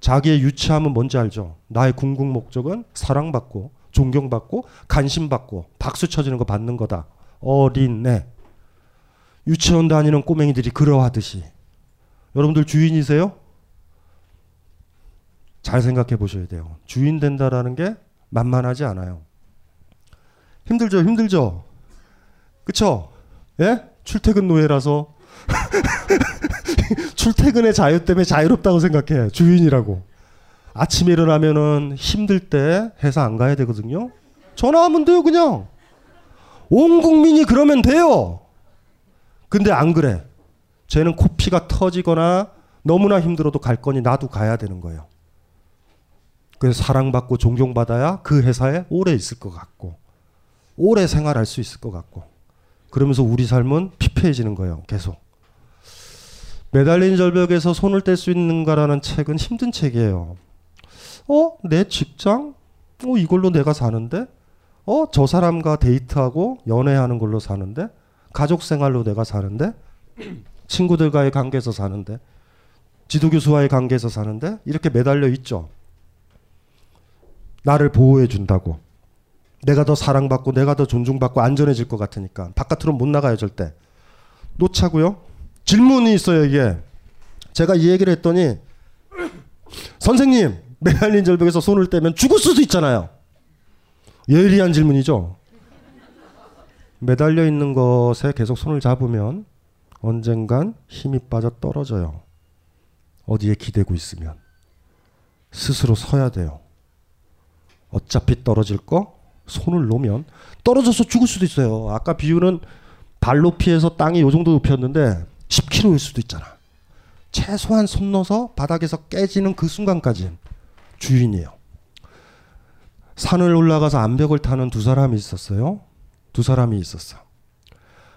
자기의 유치함은 뭔지 알죠. 나의 궁극 목적은 사랑받고 존경받고 관심받고 박수 쳐주는 거 받는 거다. 어린애. 유치원 다니는 꼬맹이들이 그러하듯이. 여러분들 주인이세요? 잘 생각해 보셔야 돼요. 주인 된다라는 게 만만하지 않아요. 힘들죠? 그쵸? 예? 출퇴근 노예라서 출퇴근의 자유 때문에 자유롭다고 생각해. 주인이라고. 아침에 일어나면은 힘들 때 회사 안 가야 되거든요. 전화하면 돼요 그냥. 온 국민이 그러면 돼요. 근데 안 그래. 쟤는 코피가 터지거나 너무나 힘들어도 갈 거니 나도 가야 되는 거예요. 그래서 사랑받고 존경받아야 그 회사에 오래 있을 것 같고 오래 생활할 수 있을 것 같고. 그러면서 우리 삶은 피폐해지는 거예요. 계속. 매달린 절벽에서 손을 뗄 수 있는가라는 책은 힘든 책이에요. 내 직장? 이걸로 내가 사는데? 저 사람과 데이트하고 연애하는 걸로 사는데? 가족 생활로 내가 사는데? 친구들과의 관계에서 사는데? 지도교수와의 관계에서 사는데? 이렇게 매달려 있죠. 나를 보호해 준다고. 내가 더 사랑받고 내가 더 존중받고 안전해질 것 같으니까. 바깥으로 못 나가요 절대. 놓자고요. 질문이 있어요 이게. 제가 이 얘기를 했더니 선생님 매달린 절벽에서 손을 떼면 죽을 수도 있잖아요. 예리한 질문이죠. 매달려 있는 것에 계속 손을 잡으면 언젠간 힘이 빠져 떨어져요. 어디에 기대고 있으면. 스스로 서야 돼요. 어차피 떨어질 거 손을 놓으면 떨어져서 죽을 수도 있어요. 아까 비유는 발 높이에서 땅이 요 정도 높였는데 10km일 수도 있잖아. 최소한 손 넣어서 바닥에서 깨지는 그 순간까지 주인이에요. 산을 올라가서 암벽을 타는 두 사람이 있었어.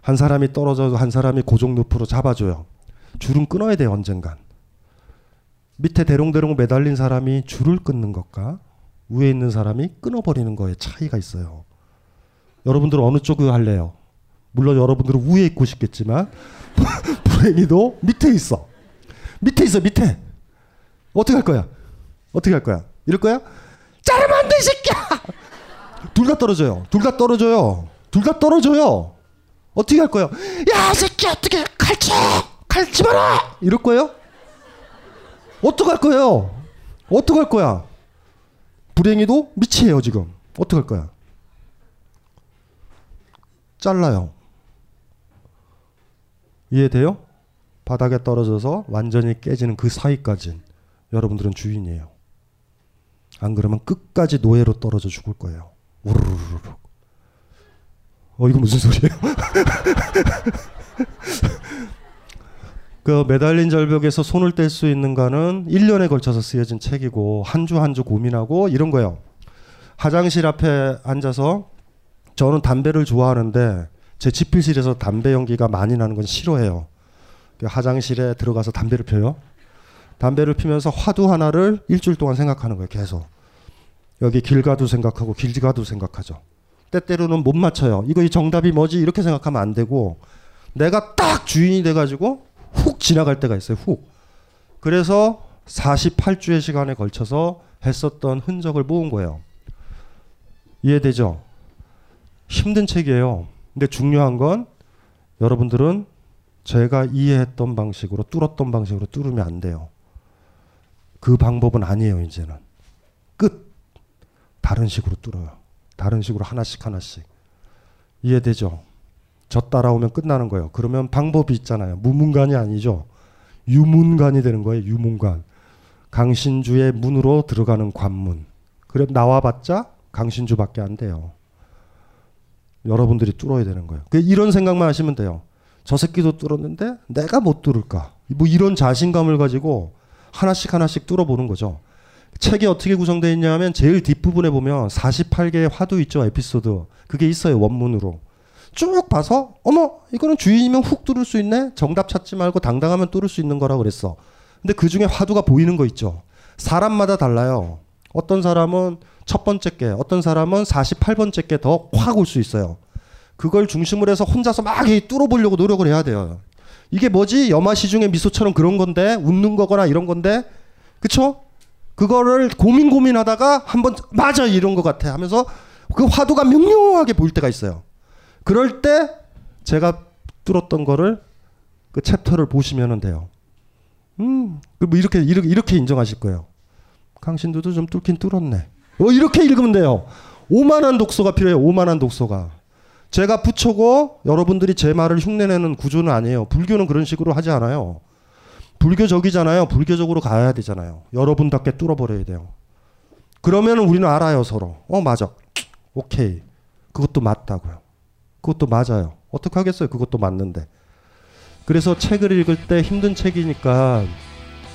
한 사람이 떨어져서 한 사람이 고정 높으로 잡아줘요. 줄은 끊어야 돼요 언젠간. 밑에 대롱대롱 매달린 사람이 줄을 끊는 것과 위에 있는 사람이 끊어버리는 거에 차이가 있어요. 여러분들은 어느 쪽을 할래요? 물론 여러분들은 위에 있고 싶겠지만 불행히도 밑에 있어. 어떻게 할 거야? 이럴 거야? 자르면 안 돼 이 새끼야. 둘 다 떨어져요. 어떻게 할 거야? 야 새끼야 어떻게 칼치 마라. 이럴 거예요? 어떻게 할 거야? 불행히도 미치예요 지금. 어떡할 거야? 잘라요. 이해돼요? 바닥에 떨어져서 완전히 깨지는 그 사이까진 여러분들은 주인이에요. 안 그러면 끝까지 노예로 떨어져 죽을 거예요. 우르르르르. 이거 무슨 소리예요? 그 매달린 절벽에서 손을 뗄 수 있는가는 1년에 걸쳐서 쓰여진 책이고 한 주 고민하고 이런 거예요. 화장실 앞에 앉아서 저는 담배를 좋아하는데 제 집필실에서 담배 연기가 많이 나는 건 싫어해요. 화장실에 들어가서 담배를 펴요. 담배를 피면서 화두 하나를 일주일 동안 생각하는 거예요. 계속. 여기 길가도 생각하고 길지가도 생각하죠. 때때로는 못 맞춰요. 이거 이 정답이 뭐지? 이렇게 생각하면 안 되고 내가 딱 주인이 돼가지고 훅 지나갈 때가 있어요. 훅. 그래서 48주의 시간에 걸쳐서 했었던 흔적을 모은 거예요. 이해되죠? 힘든 책이에요. 근데 중요한 건 여러분들은 제가 이해했던 방식으로 뚫었던 방식으로 뚫으면 안 돼요. 그 방법은 아니에요. 이제는. 끝. 다른 식으로 뚫어요. 다른 식으로 하나씩. 이해되죠? 저 따라오면 끝나는 거예요. 그러면 방법이 있잖아요. 무문관이 아니죠. 유문관이 되는 거예요. 유문관. 강신주의 문으로 들어가는 관문. 그래 나와봤자 강신주밖에 안 돼요. 여러분들이 뚫어야 되는 거예요. 이런 생각만 하시면 돼요. 저 새끼도 뚫었는데 내가 못 뚫을까. 뭐 이런 자신감을 가지고 하나씩 하나씩 뚫어보는 거죠. 책이 어떻게 구성되어 있냐면 제일 뒷부분에 보면 48개의 화두 있죠. 에피소드. 그게 있어요. 원문으로. 쭉 봐서 어머 이거는 주인이면 훅 뚫을 수 있네. 정답 찾지 말고 당당하면 뚫을 수 있는 거라고 그랬어. 근데 그중에 화두가 보이는 거 있죠. 사람마다 달라요. 어떤 사람은 첫 번째 게, 어떤 사람은 48번째 게 더 확 올 수 있어요. 그걸 중심으로 해서 혼자서 막 뚫어보려고 노력을 해야 돼요. 이게 뭐지? 여마시중의 미소처럼 그런 건데, 웃는 거거나 이런 건데, 그쵸? 그거를 고민하다가 한번 맞아 이런 것 같아 하면서 그 화두가 명료하게 보일 때가 있어요. 그럴 때 제가 뚫었던 거를 그 챕터를 보시면 돼요. 뭐 이렇게 인정하실 거예요. 강신도도 좀 뚫긴 뚫었네. 이렇게 읽으면 돼요. 오만한 독서가 필요해요. 오만한 독서가. 제가 부처고 여러분들이 제 말을 흉내내는 구조는 아니에요. 불교는 그런 식으로 하지 않아요. 불교적이잖아요. 불교적으로 가야 되잖아요. 여러분답게 뚫어버려야 돼요. 그러면 우리는 알아요. 서로. 맞아. 오케이. 그것도 맞다고요. 그것도 맞아요. 어떻게 하겠어요. 그것도 맞는데. 그래서 책을 읽을 때 힘든 책이니까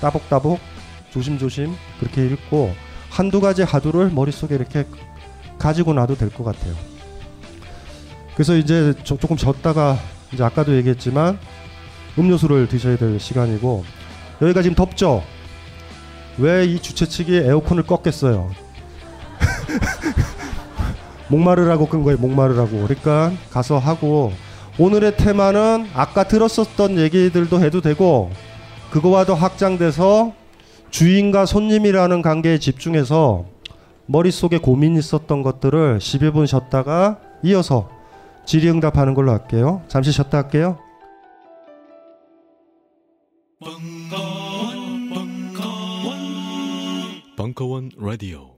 따복따복 조심조심 그렇게 읽고 한두 가지 화두를 머릿속에 이렇게 가지고 놔도 될 것 같아요. 그래서 이제 조금 졌다가 이제 아까도 얘기했지만 음료수를 드셔야 될 시간이고 여기가 지금 덥죠? 왜 이 주최 측이 에어컨을 껐겠어요? 목마르라고 끈 거예요. 목마르라고. 그러니까 가서 하고 오늘의 테마는 아까 들었었던 얘기들도 해도 되고 그거와도 확장돼서 주인과 손님이라는 관계에 집중해서 머릿속에 고민이 있었던 것들을 10여분 쉬었다가 이어서 질의응답하는 걸로 할게요. 잠시 쉬었다 할게요. 벙커원 라디오